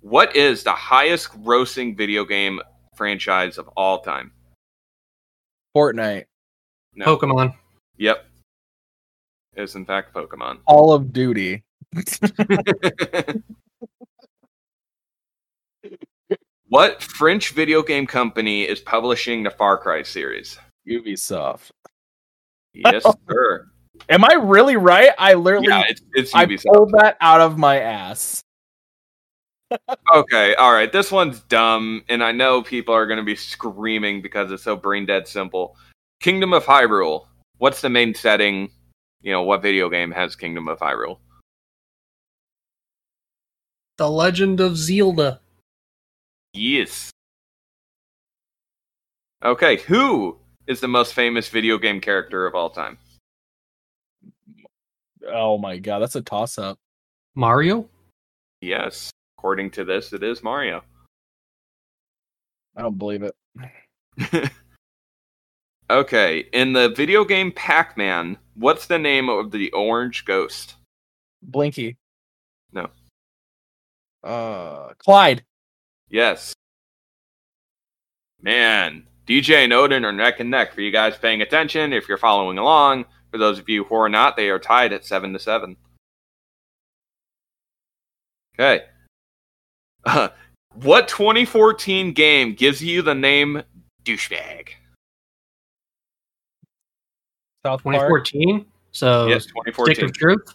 What is the highest grossing video game franchise of all time? Fortnite. No. Pokemon. Yep. It is in fact Pokemon. Call of Duty. What French video game company is publishing the Far Cry series? Ubisoft. Yes, sir. Am I really right? I literally yeah, it's, it's Ubisoft. I pulled that out of my ass. Okay, all right. This one's dumb, and I know people are going to be screaming because it's so brain dead simple. Kingdom of Hyrule. What's the main setting? You know, what video game has Kingdom of Hyrule? The Legend of Zelda. Yes. Okay, who is the most famous video game character of all time? Oh my god, that's a toss-up. Mario? Yes, of according to this, it is Mario. I don't believe it. Okay, in the video game Pac-Man, what's the name of the orange ghost? Blinky. No. Uh, Clyde. Yes. Man, D J and Odin are neck and neck. For you guys paying attention, if you're following along, for those of you who are not, they are tied at seven to seven. Okay. Uh, what twenty fourteen game gives you the name Douchebag? South Park. twenty fourteen? So, yes, twenty fourteen. Stick of Truth?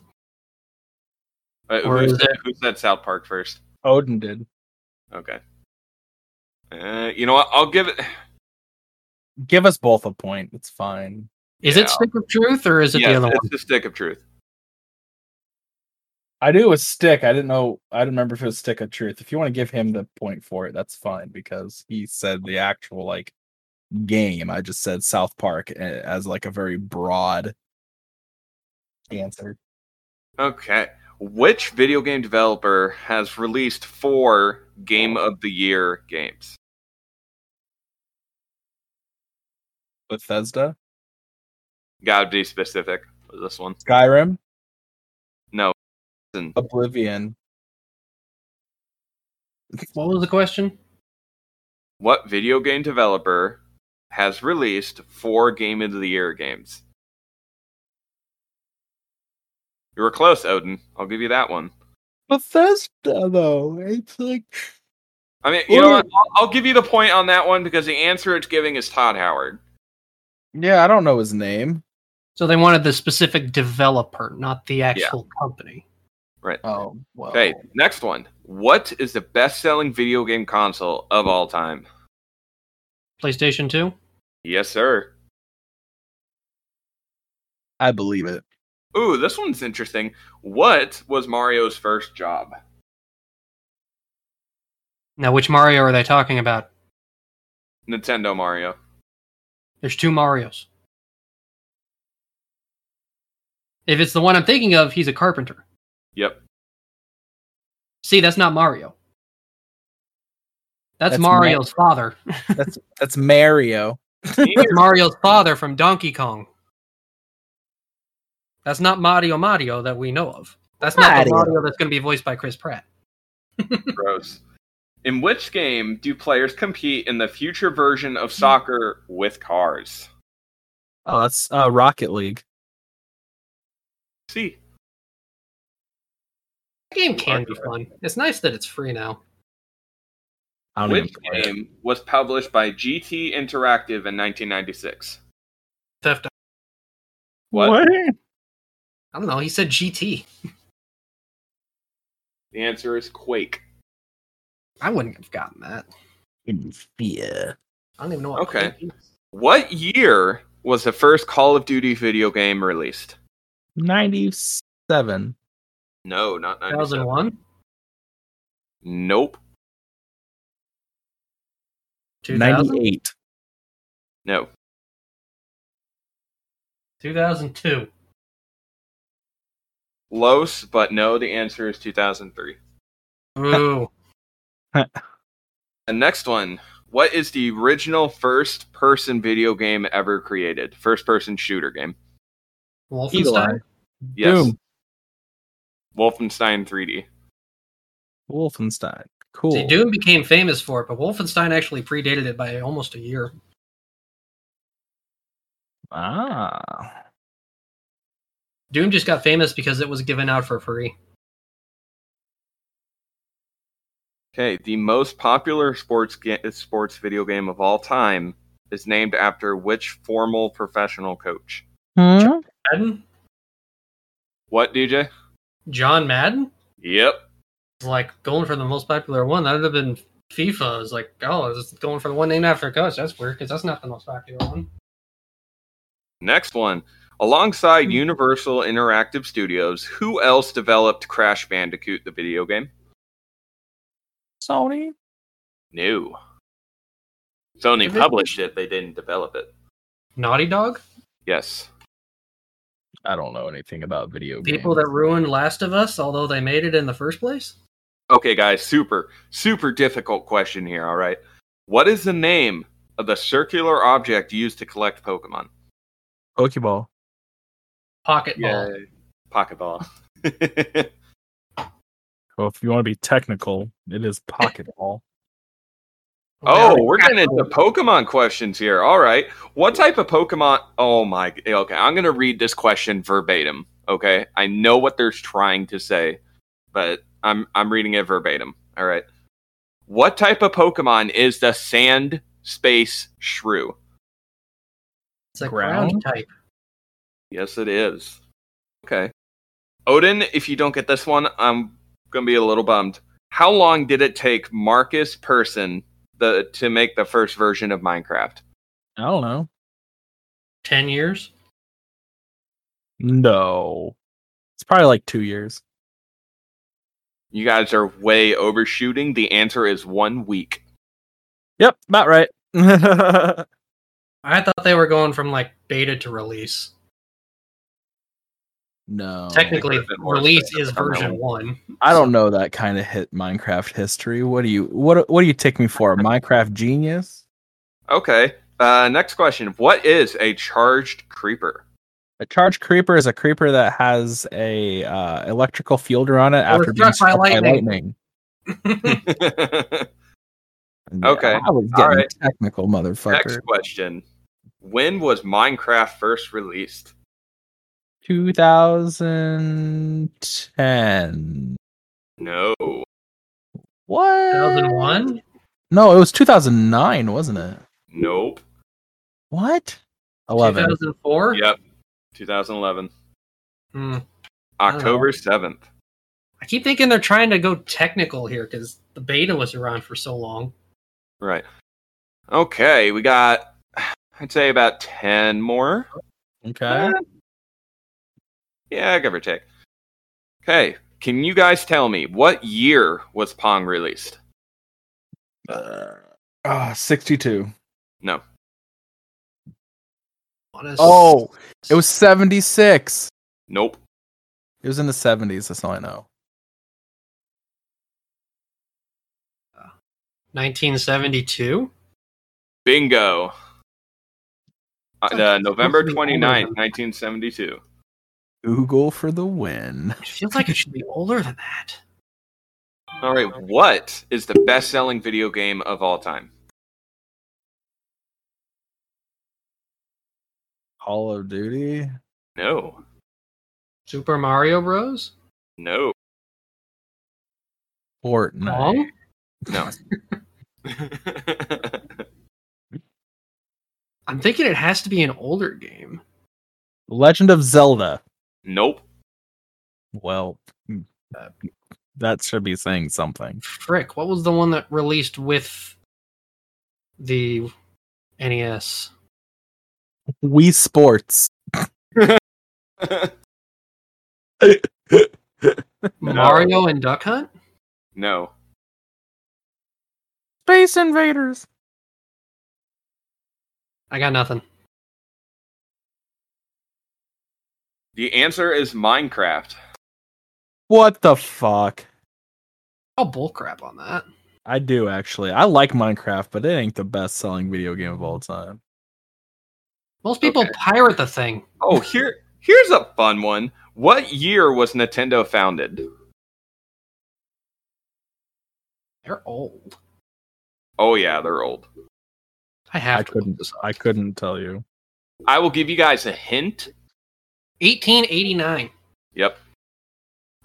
Uh, who, said, who said South Park first? Odin did. Okay. Uh, you know what? I'll give it... Give us both a point. It's fine. Is yeah. it Stick of Truth, or is it yes, the other one? Yes, it's the Stick of Truth. I knew it was Stick. I didn't know. I didn't remember if it was Stick of Truth. If you want to give him the point for it, that's fine, because he said the actual, like, game. I just said South Park as, like, a very broad answer. Okay. Which video game developer has released four Game of the Year games? Bethesda? Gotta be specific with this one. Skyrim? No. Oblivion. What was the question? What video game developer has released four Game of the Year games? You were close, Odin. I'll give you that one. Bethesda, though. It's like... I mean, you Ooh. know what? I'll, I'll give you the point on that one, because the answer it's giving is Todd Howard. Yeah, I don't know his name. So they wanted the specific developer, not the actual yeah. company. Right. Oh, well. Okay, next one. What is the best-selling video game console of all time? PlayStation two? Yes, sir. I believe it. Ooh, this one's interesting. What was Mario's first job? Now, which Mario are they talking about? Nintendo Mario. There's two Marios. If it's the one I'm thinking of, he's a carpenter. Yep. See, that's not Mario. That's, that's Mario's Mar- father. that's that's Mario. That's Mario's father from Donkey Kong. That's not Mario Mario that we know of. That's not Mario. The Mario that's going to be voiced by Chris Pratt. Gross. In which game do players compete in the future version of soccer with cars? Oh, that's uh, Rocket League. See. That game can be fun. It's nice that it's free now. I don't Which game it. was published by G T Interactive in nineteen ninety-six? Theft. What? what? I don't know. He said G T. The answer is Quake. I wouldn't have gotten that. In fear. I don't even know what Okay. Quake is. What year was the first Call of Duty video game released? ninety-seven. No, not ninety-seven. two thousand one? Nope. two thousand? ninety-eight. No. two thousand two. Close, but no, the answer is two thousand three. Ooh. The next one. What is the original first-person video game ever created? First-person shooter game. Wolfenstein? Yes. Doom. Wolfenstein three D. Wolfenstein. Cool. See, Doom became famous for it, but Wolfenstein actually predated it by almost a year. Ah. Doom just got famous because it was given out for free. Okay, the most popular sports ga- sports video game of all time is named after which formal professional coach? Hmm? John Madden? What, D J? John Madden? Yep. It's like going for the most popular one. That would have been FIFA. It's like, oh, it's going for the one named after a coach. That's weird, because that's not the most popular one. Next one. Alongside Universal Interactive Studios, who else developed Crash Bandicoot, the video game? Sony? No. Sony published it, they didn't develop it. Naughty Dog? Yes. I don't know anything about video games. People that ruined Last of Us, although they made it in the first place? Okay, guys, super, super difficult question here, all right? What is the name of the circular object used to collect Pokemon? Pokeball. Pocket ball. Yeah. Pocket ball. Well, if you want to be technical, it is pocket ball. Oh, we're getting into Pokemon questions here. All right. What type of Pokemon? Oh, my. Okay, I'm going to read this question verbatim, okay? I know what they're trying to say, but I'm I'm reading it verbatim. All right. What type of Pokemon is the Sand Space Shrew? It's a ground, ground type. Yes, it is. Okay. Odin, if you don't get this one, I'm going to be a little bummed. How long did it take Marcus Persson the, to make the first version of Minecraft? I don't know. Ten years? No. It's probably like two years. You guys are way overshooting. The answer is one week. Yep, about right. I thought they were going from like beta to release. No. Technically, release is version one. I don't know that kind of hit Minecraft history. What do you what what do you take me for? A Minecraft genius? Okay. Uh, next question. What is a charged creeper? A charged creeper is a creeper that has a uh, electrical fielder on it after being struck by lightning. By lightning. Okay. I was getting All right. technical, motherfucker. Next question. When was Minecraft first released? twenty ten. No. What? two thousand one? No, it was two thousand nine, wasn't it? Nope. What? eleven. two thousand four? Yep. twenty eleven. Hmm. October seventh. I keep thinking they're trying to go technical here because the beta was around for so long. Right. Okay, we got, I'd say about ten more. Okay. Yeah, give or take. Okay, can you guys tell me what year was Pong released? Uh, uh sixty-two. No. Oh, it was seventy-six. Nope. It was in the seventies, that's all I know. nineteen seventy-two? Bingo. Uh, November twenty-ninth, nineteen seventy-two. Google for the win. It feels like it should be older than that. All right, what is the best-selling video game of all time? Call of Duty? No. Super Mario Bros? No. Fortnite? No. I'm thinking it has to be an older game. Legend of Zelda? Nope. Well, uh, that should be saying something. Frick, what was the one that released with the N E S? Wii Sports. Mario and Duck Hunt? No. Space Invaders. I got nothing. The answer is Minecraft. What the fuck? I'll bullcrap on that. I do, actually. I like Minecraft, but it ain't the best-selling video game of all time. Most people okay. pirate the thing. Oh, here, here's a fun one. What year was Nintendo founded? They're old. Oh yeah, they're old. I have. I to couldn't. I couldn't tell you. I will give you guys a hint. eighteen eighty-nine. Yep.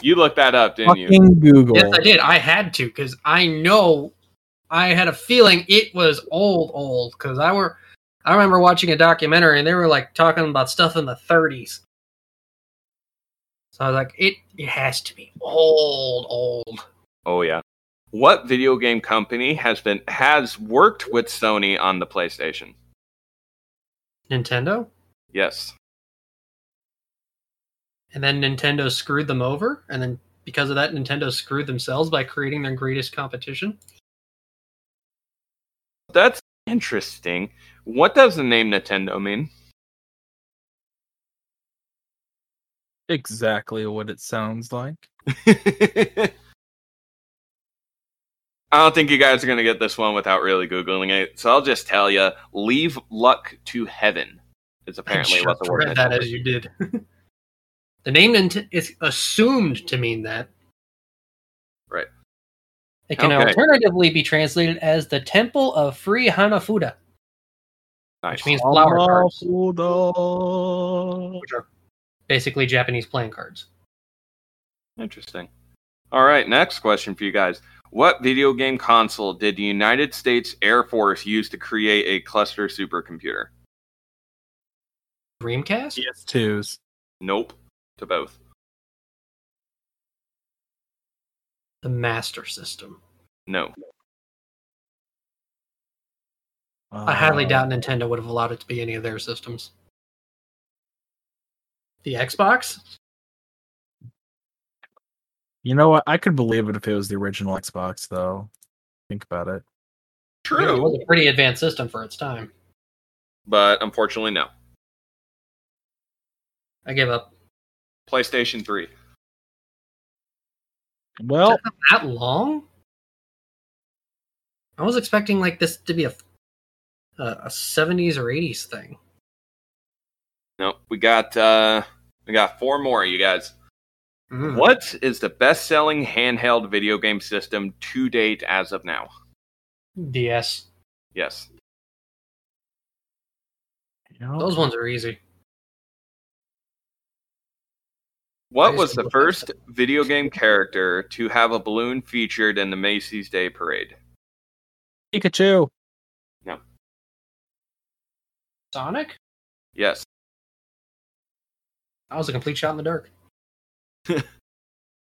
You looked that up, didn't Fucking you? Google. Yes, I did. I had to because I know. I had a feeling it was old, old because I were. I remember watching a documentary and they were like talking about stuff in the thirties. So I was like, it, it has to be old, old. Oh yeah. What video game company has been has worked with Sony on the PlayStation? Nintendo? Yes. And then Nintendo screwed them over, and then because of that, Nintendo screwed themselves by creating their greatest competition. That's interesting. What does the name Nintendo mean? Exactly what it sounds like. I don't think you guys are going to get this one without really Googling it. So I'll just tell you, leave luck to heaven is apparently what the word is. I read that as you did. The name is assumed to mean that. Right. It can okay. alternatively be translated as the Temple of Free Hanafuda. Nice. Which means flower cards. Which are basically Japanese playing cards. Interesting. All right, next question for you guys. What video game console did the United States Air Force use to create a cluster supercomputer? Dreamcast? P S twos. Nope. To both. The Master System. No. Uh, I highly doubt Nintendo would have allowed it to be any of their systems. The Xbox? You know what? I could believe it if it was the original Xbox, though. Think about it. True. It was a pretty advanced system for its time. But unfortunately, no. I give up. PlayStation three. Well. Is that, that long? I was expecting like this to be a, a, a seventies or eighties thing. No, we got uh, we got four more, you guys. Mm. What is the best-selling handheld video game system to date as of now? D S. Yes. You know, those ones are easy. What was the first video game character to have a balloon featured in the Macy's Day Parade? Pikachu. No. Sonic? Yes. That was a complete shot in the dark.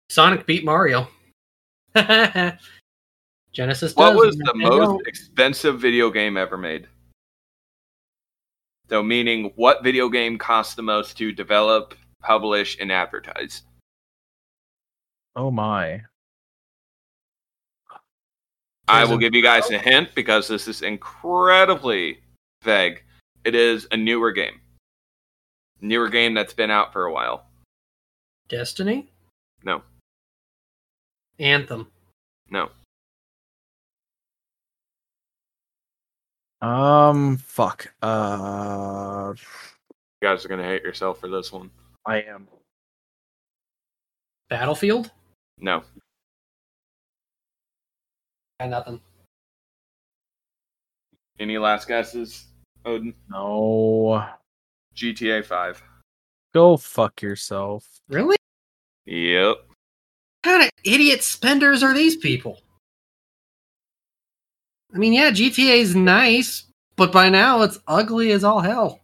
Sonic beat Mario. Genesis does. What was the most expensive video game ever made? So meaning, what video game cost the most to develop, publish, and advertise? Oh my. I will give you guys a hint because this is incredibly vague. It is a newer game. Newer game that's been out for a while. Destiny? No. Anthem? No. Um, fuck. Uh, you guys are going to hate yourself for this one. I am. Battlefield? No. Got nothing. Any last guesses, Odin? No. G T A five. Go fuck yourself. Really? Yep. What kind of idiot spenders are these people? I mean, yeah, G T A's nice, but by now it's ugly as all hell.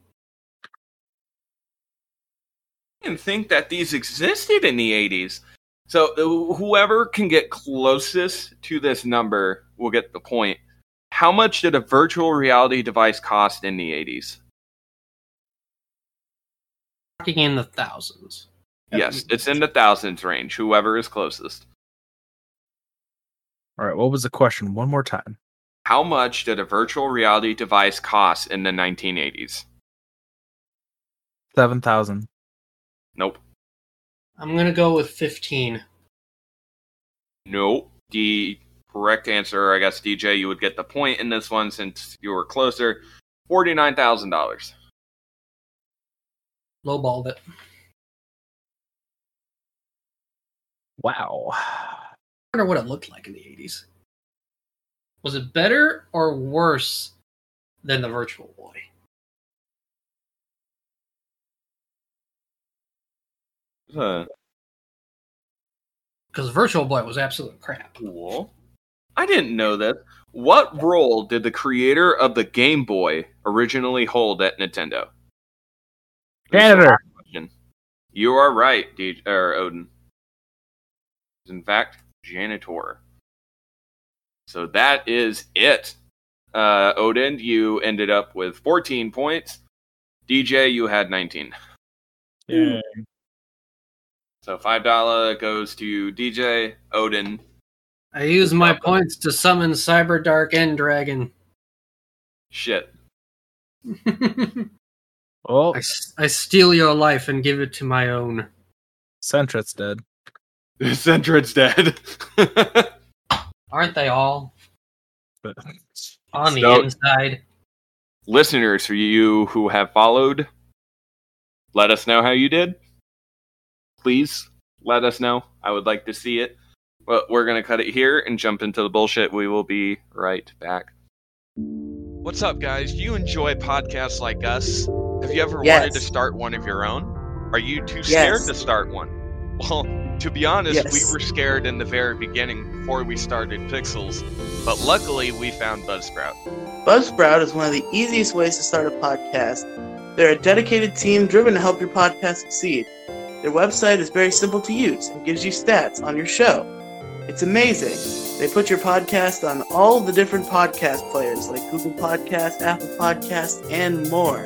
I didn't think that these existed in the eighties. So whoever can get closest to this number will get the point. How much did a virtual reality device cost in the eighties? In the thousands. Yes, it's in the thousands range. Whoever is closest. All right, what was the question? One more time. How much did a virtual reality device cost in the nineteen eighties? seven thousand. Nope. I'm going to go with fifteen. Nope. The correct answer, I guess, D J, you would get the point in this one since you were closer. forty-nine thousand dollars. Lowballed it. Wow. I wonder what it looked like in the eighties. Was it better or worse than the Virtual Boy? Because huh. Virtual Boy was absolute crap. Cool. I didn't know that. What role did the creator of the Game Boy originally hold at Nintendo? Janitor. You are right, D J, or Odin. In fact, janitor. So that is it. Uh, Odin, you ended up with fourteen points. D J, you had nineteen. Yay. So five dollars goes to D J, Odin. I used my points to summon Cyber Dark End Dragon. Shit. Oh. I, I steal your life and give it to my own. Sentret's dead. Sentret's dead. Aren't they all? On the so, inside. Listeners, for you who have followed, let us know how you did. Please let us know. I would like to see it. But we're going to cut it here and jump into the bullshit. We will be right back. What's up, guys? Do you enjoy podcasts like us? Have you ever yes. wanted to start one of your own? Are you too scared yes. to start one? Well, to be honest, yes. we were scared in the very beginning before we started Pixels, but luckily we found Buzzsprout. Buzzsprout is one of the easiest ways to start a podcast. They're a dedicated team driven to help your podcast succeed. Their website is very simple to use and gives you stats on your show. It's amazing. They put your podcast on all the different podcast players like Google Podcasts, Apple Podcasts, and more.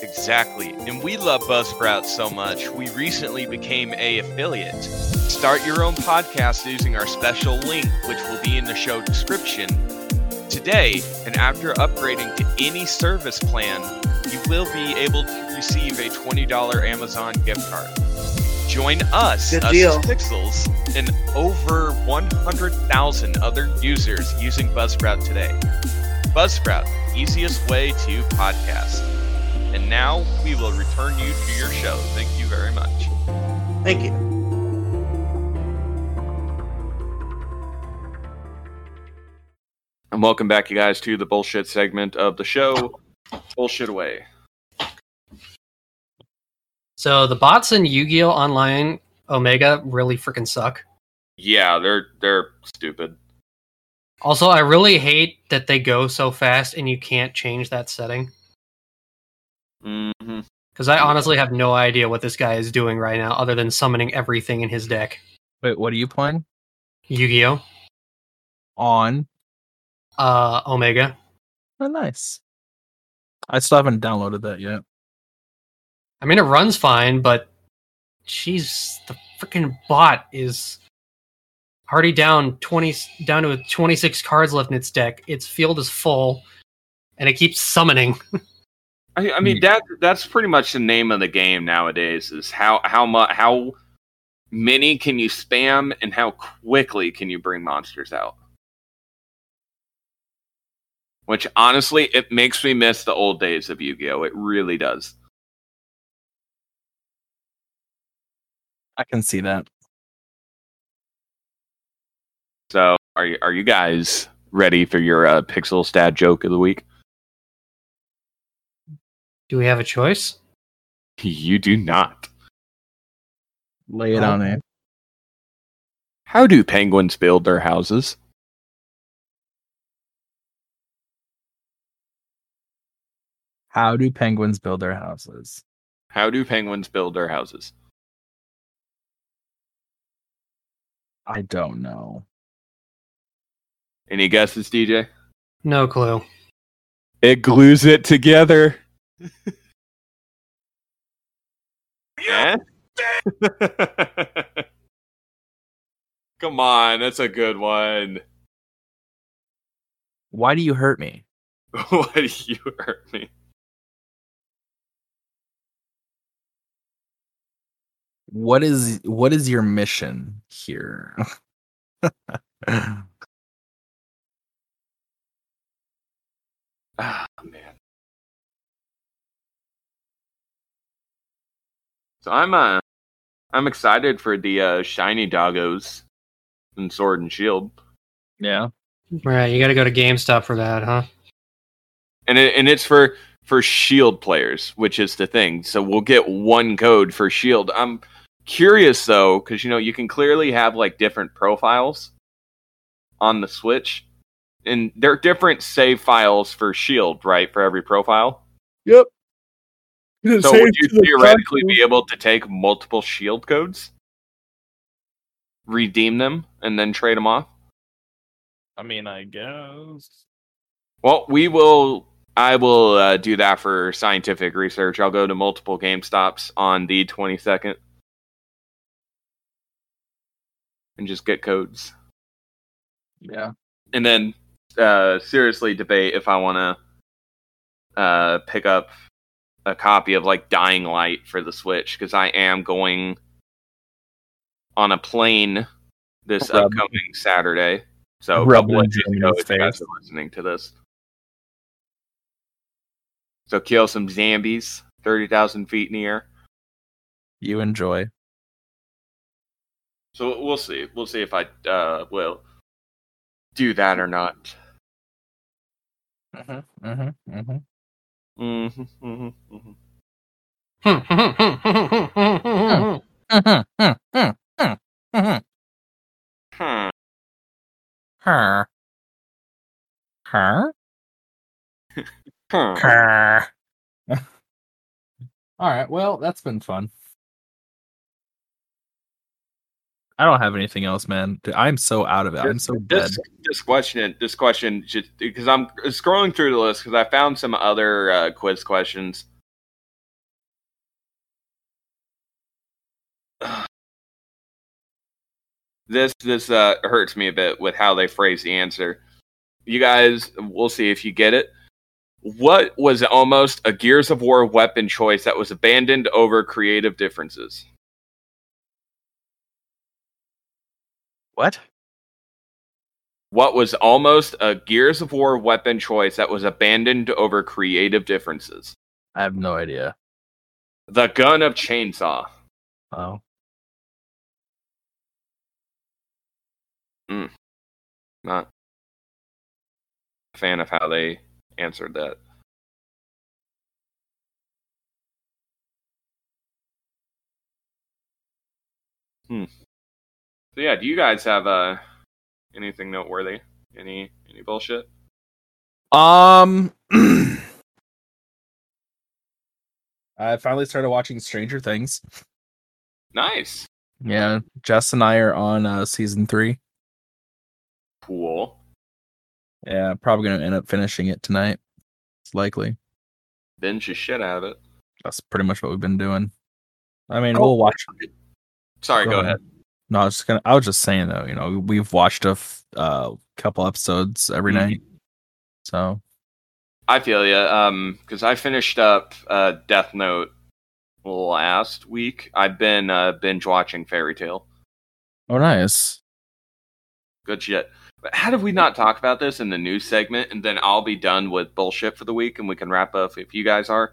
Exactly, and we love Buzzsprout so much, we recently became a affiliate. Start your own podcast using our special link, which will be in the show description today, and after upgrading to any service plan, you will be able to receive a twenty dollars Amazon gift card. Join us, Good us deal. Pixels, and over one hundred thousand other users using Buzzsprout today. Buzzsprout, easiest way to podcast. And now we will return you to your show. Thank you very much. Thank you. And welcome back, you guys, to the bullshit segment of the show. Bullshit away. So the bots in Yu-Gi-Oh! Online Omega really freaking suck. Yeah, they're they're stupid. Also, I really hate that they go so fast and you can't change that setting. Mm-hmm. Because I honestly have no idea what this guy is doing right now, other than summoning everything in his deck. Wait, what are you playing? Yu-Gi-Oh! On? Uh, Omega. Oh, nice. I still haven't downloaded that yet. I mean, it runs fine, but jeez, the freaking bot is already down twenty, down to twenty-six cards left in its deck. Its field is full, and it keeps summoning. I, I mean that that's pretty much the name of the game nowadays, is how how much how many can you spam and how quickly can you bring monsters out. Which honestly, it makes me miss the old days of Yu-Gi-Oh! It really does. I can see that. So, are you are you guys ready for your uh, Pixel Stat joke of the week? Do we have a choice? You do not. Lay it oh. on it. How do penguins build their houses? How do penguins build their houses? How do penguins build their houses? I don't know. Any guesses, D J? No clue. It glues it together. Yeah. Come on, that's a good one. Why do you hurt me? Why do you hurt me? What is what is your mission here? Ah, oh, man. So I'm uh, I'm excited for the uh, shiny doggos in Sword and Shield. Yeah, right. You got to go to GameStop for that, huh? And it, and it's for for Shield players, which is the thing. So we'll get one code for Shield. I'm curious though, because you know you can clearly have like different profiles on the Switch, and there are different save files for Shield, right? For every profile. Yep. So would you theoretically be able to take multiple shield codes, redeem them, and then trade them off? I mean, I guess. Well, we will. I will uh, do that for scientific research. I'll go to multiple GameStops on the twenty-second and just get codes. Yeah, and then uh, seriously debate if I want to uh, pick up a copy of like Dying Light for the Switch, because I am going on a plane this Rub. upcoming Saturday. So a couple of days ago, if you guys are listening to this. So kill some zombies, thirty thousand feet in the air. You enjoy. So we'll see. We'll see if I uh, will do that or not. Mm-hmm, mm-hmm, mm-hmm. Mm-hmm, mm-hmm, mm-hmm. Hmm. Hmm. Hmm. Hmm. Hmm. Hmm. Hmm. Huh. Huh? Huh. All right. Well, that's been fun. I don't have anything else, man. I'm so out of it. I'm so dead. This, this question, this question, because I'm scrolling through the list because I found some other uh, quiz questions. This this uh, hurts me a bit with how they phrase the answer. You guys, we'll see if you get it. What was almost a Gears of War weapon choice that was abandoned over creative differences? What? What was almost a Gears of War weapon choice that was abandoned over creative differences? I have no idea. The gun of Chainsaw. Oh. Mm. Not a fan of how they answered that. Hmm. So yeah, do you guys have uh, anything noteworthy? Any any bullshit? Um, I finally started watching Stranger Things. Nice. Yeah, Jess and I are on uh, season three. Cool. Yeah, probably going to end up finishing it tonight. It's likely. Binge the shit out of it. That's pretty much what we've been doing. I mean, oh, we'll watch. Sorry, go, go ahead. ahead. No, I was just gonna. I was just saying though. You know, we've watched a f- uh, couple episodes every mm-hmm. night. So, I feel you. Um, because I finished up uh Death Note last week. I've been uh, binge watching Fairy Tail. Oh, nice. Good shit. But how did we not talk about this in the news segment? And then I'll be done with bullshit for the week and we can wrap up if you guys are.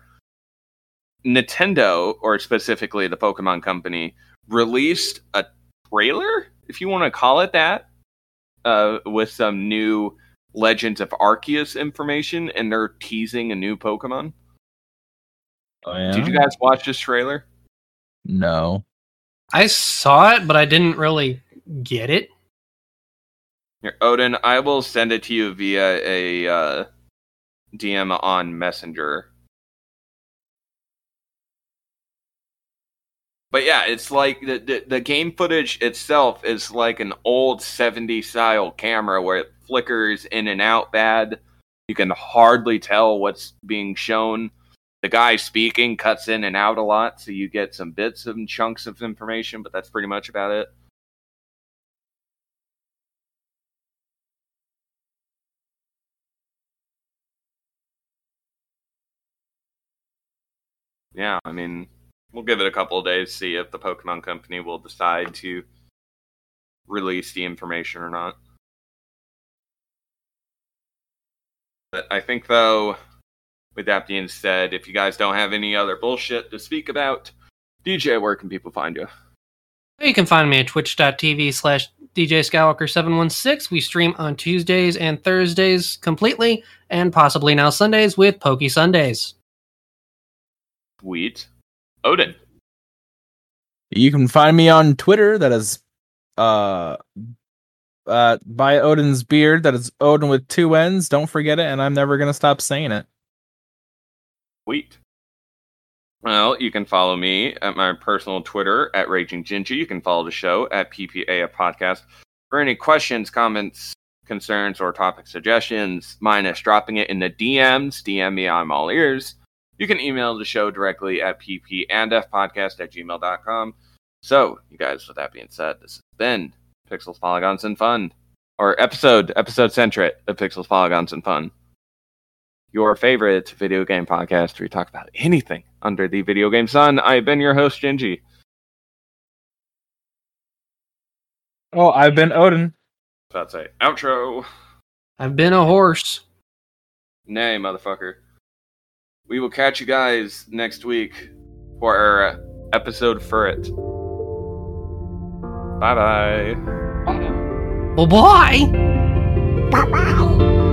Nintendo, or specifically the Pokemon Company, released a trailer, if you want to call it that, uh, with some new Legends of Arceus information, and they're teasing a new Pokemon. Oh, yeah? Did you guys watch this trailer? No. I saw it, but I didn't really get it. Odin, I will send it to you via a uh, D M on Messenger. But yeah, it's like the, the the game footage itself is like an old seventies style camera where it flickers in and out bad. You can hardly tell what's being shown. The guy speaking cuts in and out a lot, so you get some bits and chunks of information, but that's pretty much about it. Yeah, I mean, we'll give it a couple of days, see if the Pokemon Company will decide to release the information or not. But I think, though, with that being said, if you guys don't have any other bullshit to speak about, D J, where can people find you? You can find me at twitch.tv slash DJSkywalker716. We stream on Tuesdays and Thursdays completely, and possibly now Sundays with Poke Sundays. Sweet. Odin. You can find me on Twitter. That is uh, uh, by Odin's beard. That is Odin with two N's. Don't forget it, and I'm never going to stop saying it. Sweet. Well, you can follow me at my personal Twitter at Raging Gingy. You can follow the show at P P A F Podcast. For any questions, comments, concerns, or topic suggestions, minus dropping it in the D Ms, D M me, I'm all ears. You can email the show directly at ppandfpodcast at gmail dot com. So, you guys, with that being said, this has been Pixels, Polygons, and Fun. Or episode, episode-centric of Pixels, Polygons, and Fun. Your favorite video game podcast where we talk about anything under the video game sun. I've been your host, Gingy. Oh, I've been Odin. That's it. Outro. I've been a horse. Nay, motherfucker. We will catch you guys next week for our episode for it. Bye-bye. Bye-bye. Bye-bye.